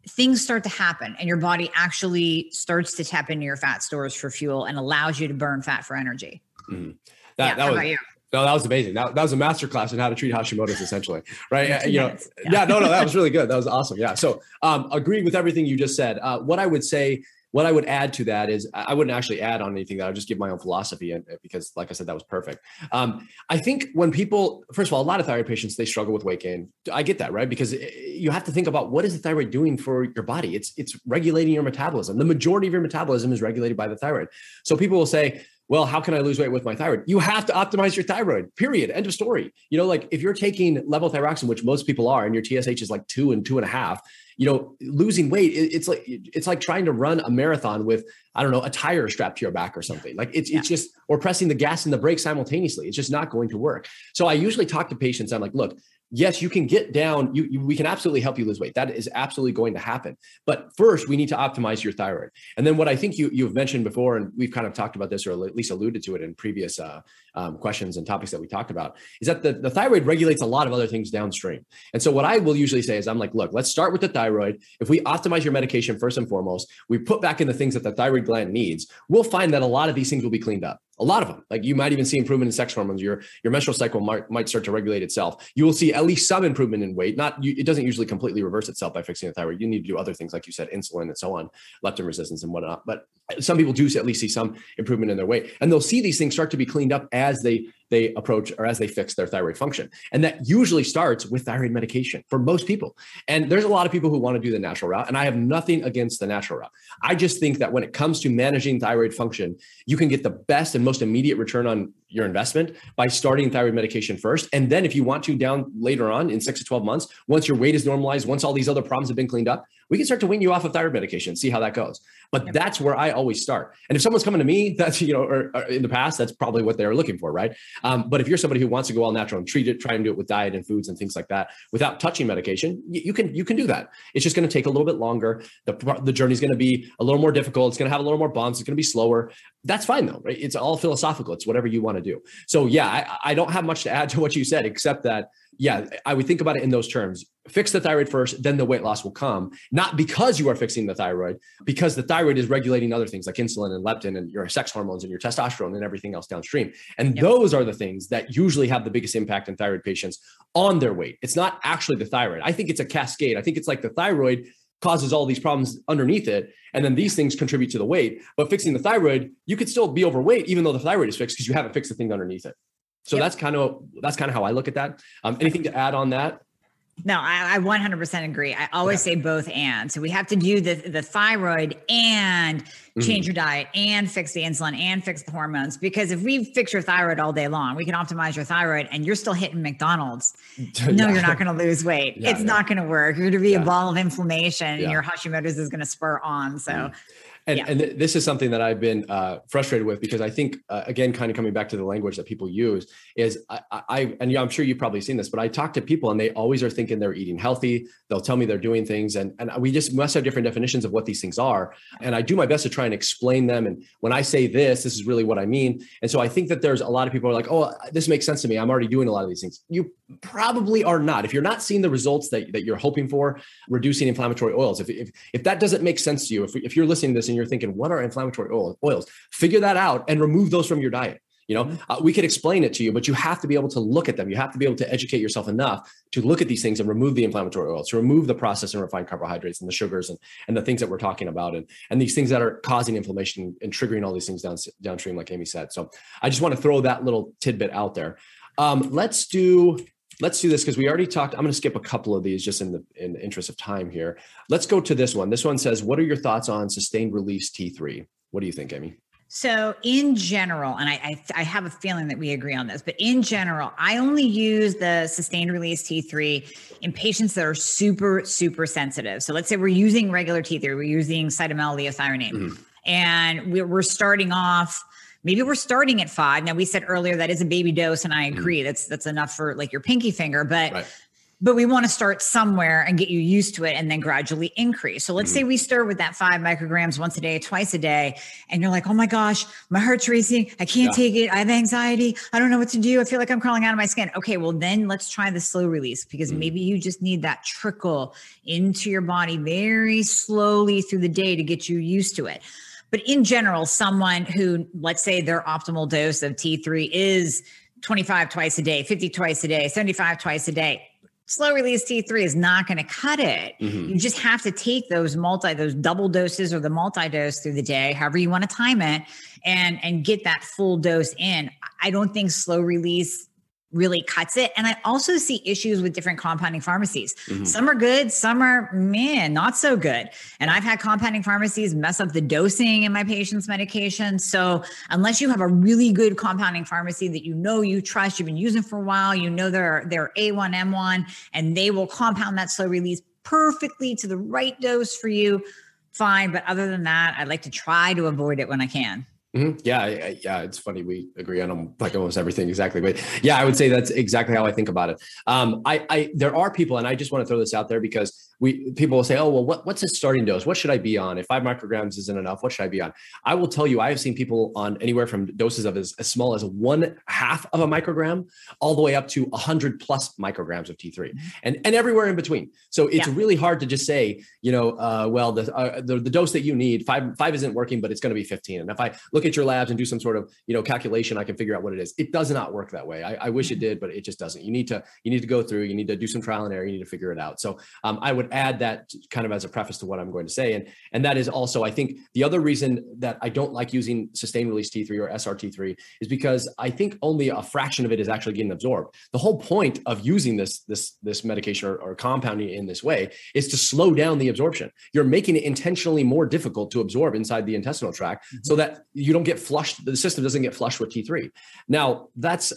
things start to happen and your body actually starts to tap into your fat stores for fuel and allows you to burn fat for energy. Mm-hmm. That, yeah, that was, about you? No, that was amazing. That, that was a masterclass on how to treat Hashimoto's essentially. Right. You know, yeah. yeah, no, no, that was really good. That was awesome. Yeah. So, um, agreeing with everything you just said, uh, what I would say, what I would add to that is I wouldn't actually add on anything that I would just give my own philosophy. And because like I said, that was perfect. Um, I think when people, first of all, a lot of thyroid patients, they struggle with weight gain. I get that, right? Because you have to think about what is the thyroid doing for your body? It's, it's regulating your metabolism. The majority of your metabolism is regulated by the thyroid. So people will say, well, how can I lose weight with my thyroid? You have to optimize your thyroid, period. End of story. You know, like if you're taking levothyroxine, which most people are, and your T S H is like two and two and a half, you know, losing weight, it's like, it's like trying to run a marathon with, I don't know, a tire strapped to your back or something. Like it's, yeah. it's just, or pressing the gas and the brake simultaneously. It's just not going to work. So I usually talk to patients. I'm like, look, yes, you can get down. You, you, we can absolutely help you lose weight. That is absolutely going to happen. But first we need to optimize your thyroid. And then what I think you, you've mentioned before, and we've kind of talked about this or at least alluded to it in previous uh, um, questions and topics that we talked about is that the, the thyroid regulates a lot of other things downstream. And so what I will usually say is I'm like, look, let's start with the thyroid. If we optimize your medication first and foremost, we put back in the things that the thyroid gland needs, we'll find that a lot of these things will be cleaned up. A lot of them, like you might even see improvement in sex hormones. Your, your menstrual cycle might, might start to regulate itself. You will see at least some improvement in weight. Not, you, it doesn't usually completely reverse itself by fixing the thyroid. You need to do other things, like you said, insulin and so on, leptin resistance and whatnot. But some people do at least see some improvement in their weight, and they'll see these things start to be cleaned up as they they approach or as they fix their thyroid function. And that usually starts with thyroid medication for most people. And there's a lot of people who want to do the natural route, and I have nothing against the natural route. I just think that when it comes to managing thyroid function, you can get the best and most immediate return on your investment by starting thyroid medication first. And then if you want to down later on in six to twelve months, once your weight is normalized, once all these other problems have been cleaned up, we can start to wean you off of thyroid medication, see how that goes. But that's where I always start. And if someone's coming to me, that's, you know, or, or in the past, that's probably what they're looking for. Right. Um, but if you're somebody who wants to go all natural and treat it, try and do it with diet and foods and things like that without touching medication, you, you can, you can do that. It's just going to take a little bit longer. The, the journey is going to be a little more difficult. It's going to have a little more bumps. It's going to be slower. That's fine though, right? It's all philosophical. It's whatever you want to do. So yeah, I, I don't have much to add to what you said, except that, yeah, I would think about it in those terms. Fix the thyroid first, then the weight loss will come. Not because you are fixing the thyroid, because the thyroid is regulating other things like insulin and leptin and your sex hormones and your testosterone and everything else downstream. And yep. those are the things that usually have the biggest impact in thyroid patients on their weight. It's not actually the thyroid. I think it's a cascade. I think it's like the thyroid causes all these problems underneath it. And then these things contribute to the weight, but fixing the thyroid, you could still be overweight, even though the thyroid is fixed because you haven't fixed the thing underneath it. So yep. that's kind of, that's kind of how I look at that. Um, anything to add on that? No, I, I one hundred percent agree. I always yeah. say both and. So we have to do the, the thyroid and change mm-hmm. your diet and fix the insulin and fix the hormones. Because if we fix your thyroid all day long, we can optimize your thyroid and you're still hitting McDonald's. No, you're not going to lose weight. Yeah, it's yeah. not going to work. You're going to be yeah. a ball of inflammation yeah. and your Hashimoto's is going to spur on. So mm-hmm. And, yeah. and th- this is something that I've been uh, frustrated with, because I think, uh, again, kind of coming back to the language that people use is I, I and I'm sure you've probably seen this, but I talk to people and they always are thinking they're eating healthy. They'll tell me they're doing things. And, and we just must have different definitions of what these things are. And I do my best to try and explain them. And when I say this, this is really what I mean. And so I think that there's a lot of people are like, oh, this makes sense to me. I'm already doing a lot of these things. You probably are not. If you're not seeing the results that, that you're hoping for, reducing inflammatory oils, if, if, if that doesn't make sense to you, if, if you're listening to this and you're thinking, what are inflammatory oil, oils? Figure that out and remove those from your diet. You know, uh, we could explain it to you, but you have to be able to look at them. You have to be able to educate yourself enough to look at these things and remove the inflammatory oils, to remove the processed and refined carbohydrates and the sugars and, and the things that we're talking about and, and these things that are causing inflammation and triggering all these things down, downstream, like Amie said. So I just want to throw that little tidbit out there. Um, let's do... Let's do this because we already talked. I'm going to skip a couple of these just in the in the interest of time here. Let's go to this one. This one says, what are your thoughts on sustained release T three? What do you think, Amie? So in general, and I, I I have a feeling that we agree on this, but in general, I only use the sustained release T three in patients that are super, super sensitive. So let's say we're using regular T three. We're using Cytomel, liothyronine, mm-hmm. and we're starting off Maybe we're starting at five. Now, we said earlier that is a baby dose, and I agree. Mm-hmm. That's that's enough for like your pinky finger, but right. but we want to start somewhere and get you used to it and then gradually increase. So let's mm-hmm. say we start with that five micrograms once a day, twice a day, and you're like, oh my gosh, my heart's racing. I can't yeah. take it. I have anxiety. I don't know what to do. I feel like I'm crawling out of my skin. Okay, well then let's try the slow release, because mm-hmm. maybe you just need that trickle into your body very slowly through the day to get you used to it. But in general, someone who, let's say their optimal dose of T three is twenty-five twice a day, fifty twice a day, seventy-five twice a day, slow release T three is not going to cut it. Mm-hmm. You just have to take those multi, those double doses or the multi-dose through the day, however you want to time it, and, and get that full dose in. I don't think slow release really cuts it. And I also see issues with different compounding pharmacies. Mm-hmm. Some are good, some are, man, not so good. And I've had compounding pharmacies mess up the dosing in my patient's medication. So unless you have a really good compounding pharmacy that you know you trust, you've been using for a while, you know they're, they're A one M one, and they will compound that slow release perfectly to the right dose for you, fine. But other than that, I'd like to try to avoid it when I can. Mm-hmm. Yeah. I, yeah. It's funny. We agree on like almost everything. Exactly. But yeah, I would say that's exactly how I think about it. Um, I, I, there are people, and I just want to throw this out there because we, people will say, oh, well, what, what's his starting dose? What should I be on? If five micrograms isn't enough, what should I be on? I will tell you, I have seen people on anywhere from doses of as, as small as one half of a microgram all the way up to a hundred plus micrograms of T three, mm-hmm. and, and everywhere in between. So it's yeah. really hard to just say, you know, uh, well, the, uh, the, the dose that you need, five, five isn't working, but it's going to be fifteen. And if I look at your labs and do some sort of, you know, calculation, I can figure out what it is. It does not work that way. I, I wish it did, but it just doesn't. You need to, you need to go through, you need to do some trial and error. You need to figure it out. So um, I would add that kind of as a preface to what I'm going to say. And, and that is also, I think the other reason that I don't like using sustained release T three or S R T three is because I think only a fraction of it is actually getting absorbed. The whole point of using this, this, this medication or, or compounding in this way is to slow down the absorption. You're making it intentionally more difficult to absorb inside the intestinal tract mm-hmm. so that you don't get flushed. The system doesn't get flushed with T three. Now that's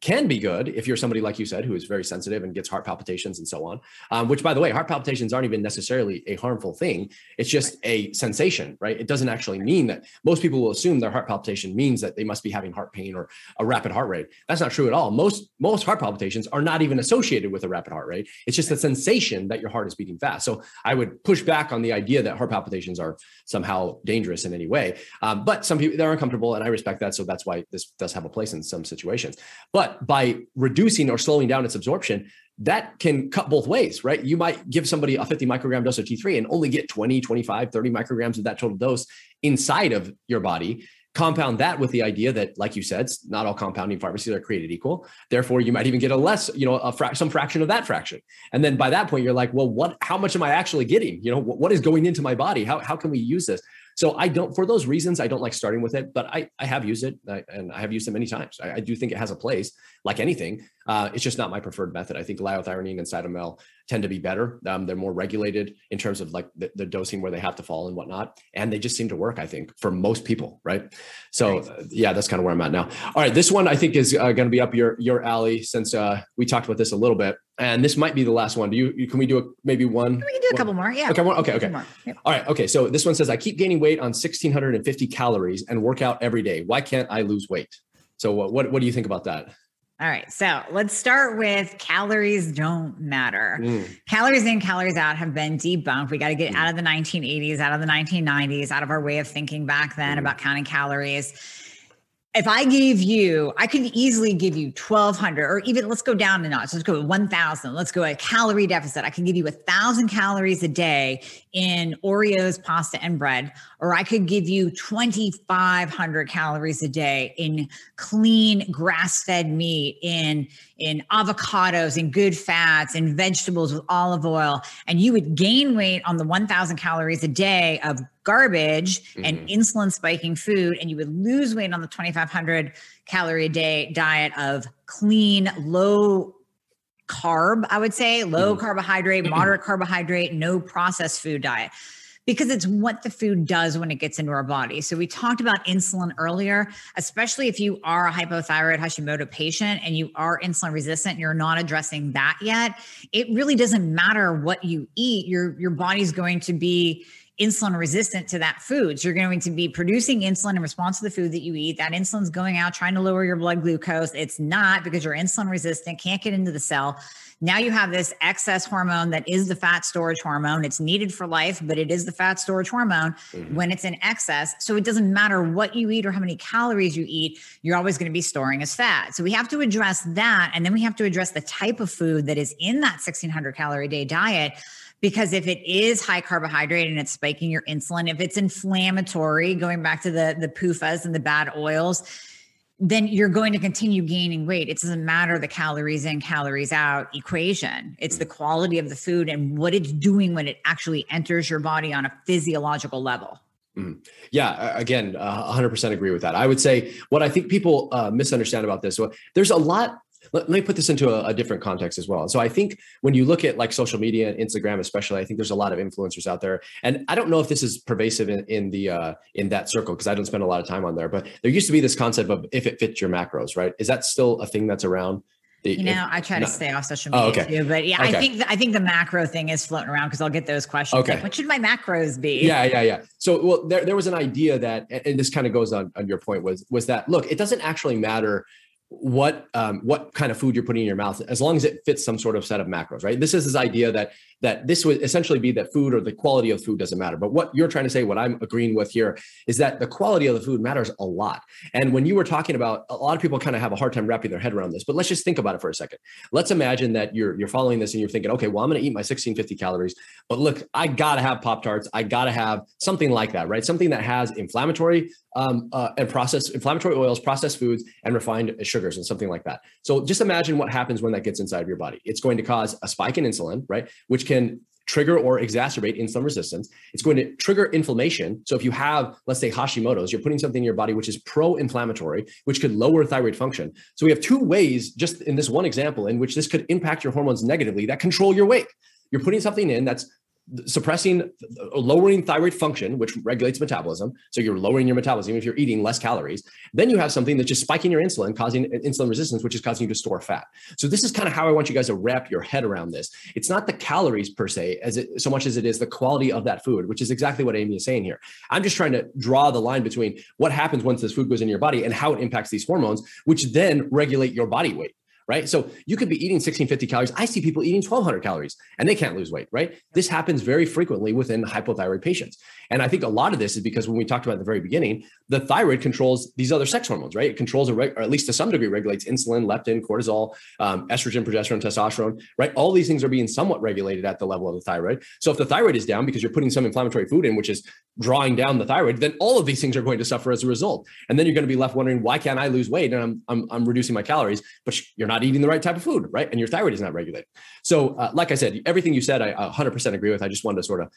can be good if you're somebody, like you said, who is very sensitive and gets heart palpitations and so on, um, which by the way, heart palpitations aren't even necessarily a harmful thing. It's just a sensation, right? It doesn't actually mean that. Most people will assume their heart palpitation means that they must be having heart pain or a rapid heart rate. That's not true at all. Most, most heart palpitations are not even associated with a rapid heart rate. It's just a sensation that your heart is beating fast. So I would push back on the idea that heart palpitations are somehow dangerous in any way. Um, but some people, they're uncomfortable, and I respect that. So that's why this does have a place in some situations. But But by reducing or slowing down its absorption, that can cut both ways, right? You might give somebody a fifty microgram dose of T three and only get twenty, twenty-five, thirty micrograms of that total dose inside of your body. Compound that with the idea that, like you said, not all compounding pharmacies are created equal. Therefore, you might even get a less, you know, a fra- some fraction of that fraction. And then by that point, you're like, well, what? How much am I actually getting? You know, what, what is going into my body? How how can we use this? So I don't, for those reasons, I don't like starting with it, but I, I have used it I, and I have used it many times. I, I do think it has a place, like anything. Uh, it's just not my preferred method. I think liothyronine and Cytomel tend to be better. Um, they're more regulated in terms of like the, the dosing where they have to fall and whatnot. And they just seem to work, I think, for most people, right? So uh, yeah, that's kind of where I'm at now. All right, this one I think is uh, going to be up your your alley since uh, we talked about this a little bit. And this might be the last one. Do you, can we do a, maybe one? We can do a one, couple more. Yeah. Okay. One, okay. Okay. Yep. All right. Okay. So this one says, I keep gaining weight on sixteen fifty calories and work out every day. Why can't I lose weight? So what, what, what do you think about that? All right. So let's start with calories don't matter. Mm. Calories in, calories out have been debunked. We got to get mm. out of the nineteen eighties, out of the nineteen nineties, out of our way of thinking back then mm. about counting calories. If I gave you, I could easily give you twelve hundred, or even let's go down a notch. Let's go one thousand. Let's go a calorie deficit. I can give you a thousand calories a day in Oreos, pasta, and bread, or I could give you twenty-five hundred calories a day in clean grass-fed meat, in, in avocados, in good fats, in vegetables with olive oil. And you would gain weight on the one thousand calories a day of garbage mm-hmm. and insulin spiking food, and you would lose weight on the twenty-five hundred calorie a day diet of clean, low carb, I would say, low mm-hmm. carbohydrate, moderate carbohydrate, no processed food diet, because it's what the food does when it gets into our body. So we talked about insulin earlier, especially if you are a hypothyroid Hashimoto patient and you are insulin resistant, and you're not addressing that yet. It really doesn't matter what you eat. Your, your body's going to be insulin resistant to that food. So you're going to be producing insulin in response to the food that you eat. That insulin's going out, trying to lower your blood glucose. It's not, because you're insulin resistant, can't get into the cell. Now you have this excess hormone that is the fat storage hormone. It's needed for life, but it is the fat storage hormone mm-hmm. when it's in excess. So it doesn't matter what you eat or how many calories you eat, you're always going to be storing as fat. So we have to address that. And then we have to address the type of food that is in that sixteen hundred calorie day diet. Because if it is high carbohydrate and it's spiking your insulin, if it's inflammatory, going back to the, the P U F As and the bad oils, then you're going to continue gaining weight. It doesn't matter the calories in, calories out equation. It's the quality of the food and what it's doing when it actually enters your body on a physiological level. Mm. Yeah, again, uh, one hundred percent agree with that. I would say what I think people uh, misunderstand about this, well, there's a lot. Let me put this into a, a different context as well. So I think when you look at like social media and Instagram, especially, I think there's a lot of influencers out there. And I don't know if this is pervasive in, in the, uh, in that circle, because I don't spend a lot of time on there, but there used to be this concept of if it fits your macros, right? Is that still a thing that's around? The, you know, if, I try to not, stay off social media oh, okay. too, but yeah, okay. I think the, I think the macro thing is floating around because I'll get those questions. Okay. Like, what should my macros be? Yeah, yeah, yeah. So, well, there, there was an idea that, and this kind of goes on, on your point was, was that, look, it doesn't actually matter what um, what kind of food you're putting in your mouth, as long as it fits some sort of set of macros, right? This is this idea that that this would essentially be that food or the quality of food doesn't matter. But what you're trying to say, what I'm agreeing with here, is that the quality of the food matters a lot. And when you were talking about, a lot of people kind of have a hard time wrapping their head around this, but let's just think about it for a second. Let's imagine that you're you're following this and you're thinking, okay, well, I'm going to eat my sixteen fifty calories, but look, I got to have Pop-Tarts. I got to have something like that, right? Something that has inflammatory um, uh, and processed inflammatory oils, processed foods, and refined sugar. And something like that. So just imagine what happens when that gets inside of your body. It's going to cause a spike in insulin, right? Which can trigger or exacerbate insulin resistance. It's going to trigger inflammation. So if you have, let's say, Hashimoto's, you're putting something in your body which is pro-inflammatory, which could lower thyroid function. So we have two ways, just in this one example, in which this could impact your hormones negatively that control your weight. You're putting something in that's suppressing, lowering thyroid function, which regulates metabolism. So you're lowering your metabolism if you're eating less calories. Then you have something that's just spiking your insulin, causing insulin resistance, which is causing you to store fat. So this is kind of how I want you guys to wrap your head around this. It's not the calories per se, as it, so much as it is the quality of that food, which is exactly what Amie is saying here. I'm just trying to draw the line between what happens once this food goes into your body and how it impacts these hormones, which then regulate your body weight. Right? So you could be eating sixteen fifty calories. I see people eating twelve hundred calories and they can't lose weight, right? This happens very frequently within hypothyroid patients. And I think a lot of this is because when we talked about at the very beginning, the thyroid controls these other sex hormones, right? It controls, or at least to some degree, regulates insulin, leptin, cortisol, um, estrogen, progesterone, testosterone, right? All these things are being somewhat regulated at the level of the thyroid. So if the thyroid is down because you're putting some inflammatory food in, which is drawing down the thyroid, then all of these things are going to suffer as a result. And then you're going to be left wondering, why can't I lose weight? And I'm, I'm, I'm reducing my calories, but you're not eating the right type of food, right? And your thyroid is not regulated. So uh, like I said, everything you said, I one hundred percent agree with. I just wanted to sort of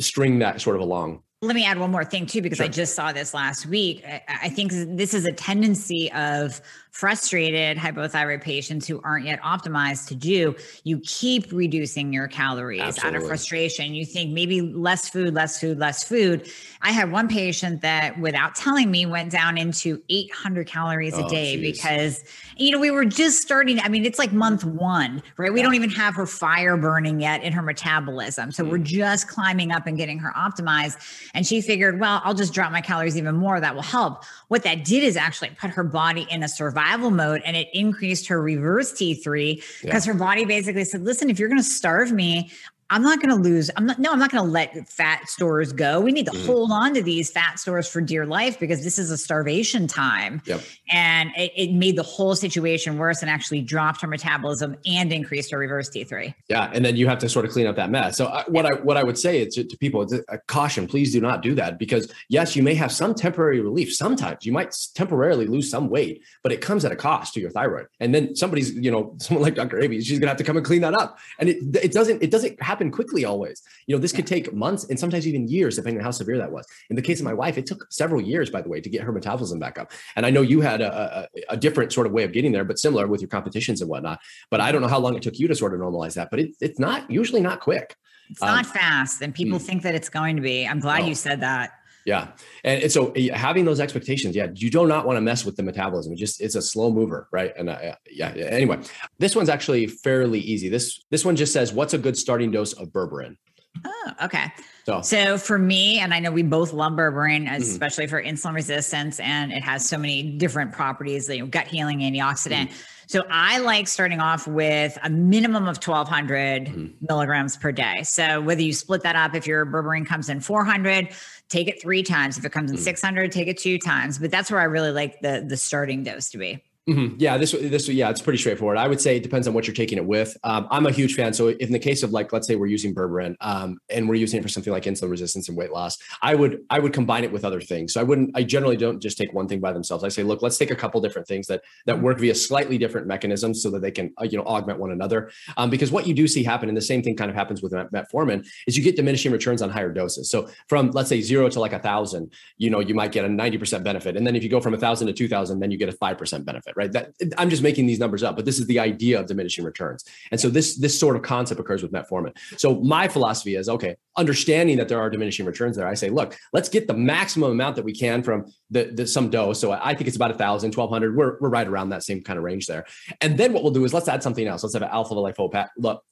string that sort of along. Let me add one more thing too, because sure. I just saw this last week. I, I think this is a tendency of frustrated hypothyroid patients who aren't yet optimized to do. You keep reducing your calories Absolutely. Out of frustration. You think maybe less food, less food, less food. I had one patient that without telling me went down into eight hundred calories oh, a day geez. Because, you know, we were just starting. I mean, it's like month one, right? We yeah. don't even have her fire burning yet in her metabolism. So mm. we're just climbing up and getting her optimized. And she figured, well, I'll just drop my calories even more. That will help. What that did is actually put her body in a survival mode, and it increased her reverse T three because yeah. her body basically said, listen, if you're going to starve me, I'm not going to lose. I'm not, no, I'm not going to let fat stores go. We need to mm-hmm. hold on to these fat stores for dear life because this is a starvation time. Yep. And it, it made the whole situation worse and actually dropped her metabolism and increased her reverse T three. Yeah. And then you have to sort of clean up that mess. So I, what I, what I would say is to, to people, it's a caution, please do not do that because yes, you may have some temporary relief. Sometimes you might temporarily lose some weight, but it comes at a cost to your thyroid. And then somebody's, you know, someone like Doctor Amie, she's going to have to come and clean that up. And it, it doesn't, it doesn't happen quickly always. You know, this could take months and sometimes even years, depending on how severe that was. In the case of my wife, it took several years, by the way, to get her metabolism back up. And I know you had a, a, a different sort of way of getting there, but similar with your competitions and whatnot. But I don't know how long it took you to sort of normalize that, but it, it's not usually not quick. It's um, not fast. And people mm, think that it's going to be. I'm glad oh. you said that. Yeah. And so having those expectations, yeah, you do not want to mess with the metabolism. It just, it's a slow mover, right? And uh, yeah, yeah, anyway, this one's actually fairly easy. This, this one just says, what's a good starting dose of berberine? Oh, okay. So, so for me, and I know we both love berberine, especially mm-hmm. for insulin resistance, and it has so many different properties, you know, gut healing, antioxidant. Mm-hmm. So I like starting off with a minimum of twelve hundred mm-hmm. milligrams per day. So whether you split that up, if your berberine comes in four hundred, take it three times. If it comes in mm-hmm. six hundred, take it two times. But that's where I really like the the starting dose to be. Mm-hmm. Yeah, this, this, yeah, it's pretty straightforward. I would say it depends on what you're taking it with. Um, I'm a huge fan. So if in the case of like, let's say we're using berberine, um, and we're using it for something like insulin resistance and weight loss, I would, I would combine it with other things. So I wouldn't, I generally don't just take one thing by themselves. I say, look, let's take a couple different things that, that work via slightly different mechanisms so that they can, uh, you know, augment one another. Um, because what you do see happen, and the same thing kind of happens with metformin, is you get diminishing returns on higher doses. So from, let's say zero to like a thousand, you know, you might get a ninety percent benefit. And then if you go from a thousand to two thousand, then you get a five percent benefit. Right? That I'm just making these numbers up, but this is the idea of diminishing returns. And so this, this sort of concept occurs with metformin. So my philosophy is, okay, understanding that there are diminishing returns there, I say, look, let's get the maximum amount that we can from the, the some dose. So I think it's about a thousand, twelve hundred. We're, we're right around that same kind of range there. And then what we'll do is let's add something else. Let's have an alpha lipo,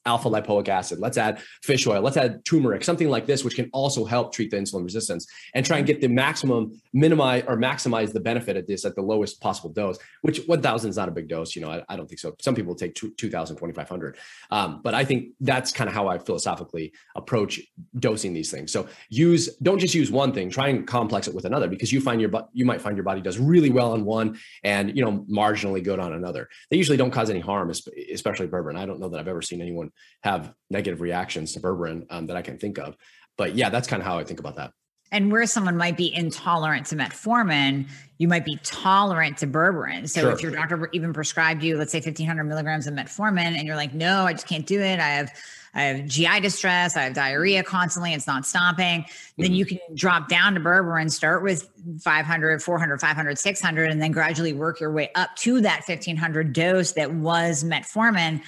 alpha lipoic acid. Let's add fish oil. Let's add turmeric, something like this, which can also help treat the insulin resistance and try and get the maximum, minimize or maximize the benefit at this at the lowest possible dose, which one thousand is not a big dose. You know, I, I don't think so. Some people take two thousand, twenty-five hundred. Um, but I think that's kind of how I philosophically approach dosing these things. So use, don't just use one thing, try and complex it with another, because you find your, you might find your body does really well on one and, you know, marginally good on another. They usually don't cause any harm, especially berberine. I don't know that I've ever seen anyone have negative reactions to berberine um, that I can think of, but yeah, that's kind of how I think about that. And where someone might be intolerant to metformin, you might be tolerant to berberine. So sure. If your doctor even prescribed you, let's say fifteen hundred milligrams of metformin, and you're like, no, I just can't do it. I have, I have G I distress. I have diarrhea constantly. It's not stopping. Mm-hmm. Then you can drop down to berberine, start with five hundred, four hundred, five hundred, six hundred, and then gradually work your way up to that fifteen hundred dose that was metformin.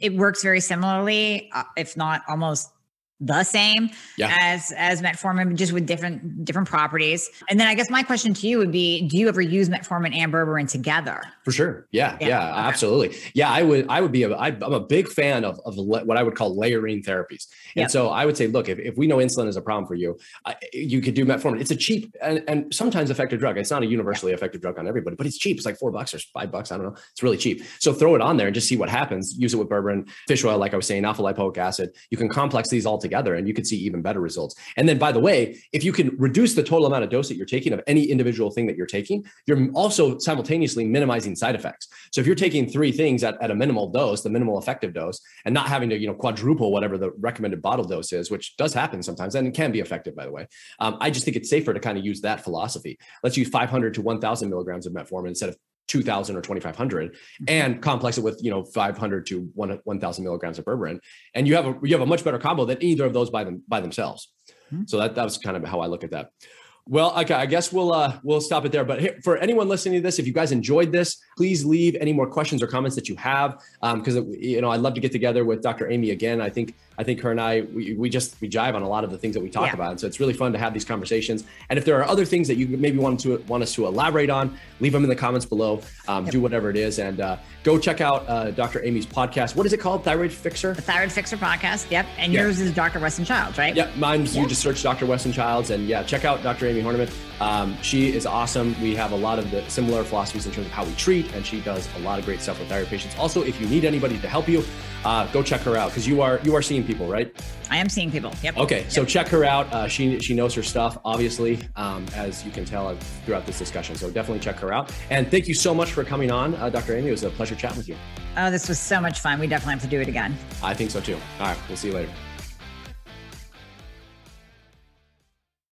It works very similarly, if not almost the same yeah. as, as metformin, just with different, different properties. And then I guess my question to you would be, do you ever use metformin and berberine together? For sure. Yeah. Yeah, yeah okay. Absolutely. Yeah. I would, I would be, a, I, I'm a big fan of, of what I would call layering therapies. And yep. so I would say, look, if, if we know insulin is a problem for you, I, you could do metformin. It's a cheap and, and sometimes effective drug. It's not a universally effective drug on everybody, but it's cheap. It's like four bucks or five bucks. I don't know. It's really cheap. So throw it on there and just see what happens. Use it with berberine, fish oil, like I was saying, alpha lipoic acid. You can complex these all together. Together, and you can see even better results. And then, by the way, if you can reduce the total amount of dose that you're taking of any individual thing that you're taking, you're also simultaneously minimizing side effects. So if you're taking three things at, at a minimal dose, the minimal effective dose, and not having to, you know, quadruple whatever the recommended bottle dose is, which does happen sometimes, and it can be effective, by the way. Um, I just think it's safer to kind of use that philosophy. Let's use five hundred to one thousand milligrams of metformin instead of two thousand or twenty-five hundred, and complex it with, you know, five hundred to one thousand milligrams of berberine. And you have a, you have a much better combo than either of those by them, by themselves. Mm-hmm. So that, that was kind of how I look at that. Well, okay, I guess we'll, uh, we'll stop it there. But here, for anyone listening to this, if you guys enjoyed this, please leave any more questions or comments that you have. Um, cause it, you know, I'd love to get together with Doctor Amie again. I think, I think her and I, we, we just, we jive on a lot of the things that we talk yeah. about. And so it's really fun to have these conversations. And if there are other things that you maybe want to, want us to elaborate on, leave them in the comments below, um, yep. do whatever it is. And, uh, go check out, uh, Doctor Amie's podcast. What is it called? Thyroid Fixer? The Thyroid Fixer podcast. Yep. And yep. yours is Doctor Westin Childs, right? Yep. Mine's, yep. you just search Doctor Westin Childs, and yeah, check out Doctor Amie Hornaman. Um, she is awesome. We have a lot of the similar philosophies in terms of how we treat, and she does a lot of great stuff with thyroid patients. Also, if you need anybody to help you, uh, go check her out, because you are you are seeing people, right? I am seeing people. Yep. Okay, yep. So check her out. Uh, she she knows her stuff, obviously, um, as you can tell throughout this discussion. So definitely check her out. And thank you so much for coming on, uh, Doctor Amie. It was a pleasure chatting with you. Oh, this was so much fun. We definitely have to do it again. I think so too. All right, we'll see you later.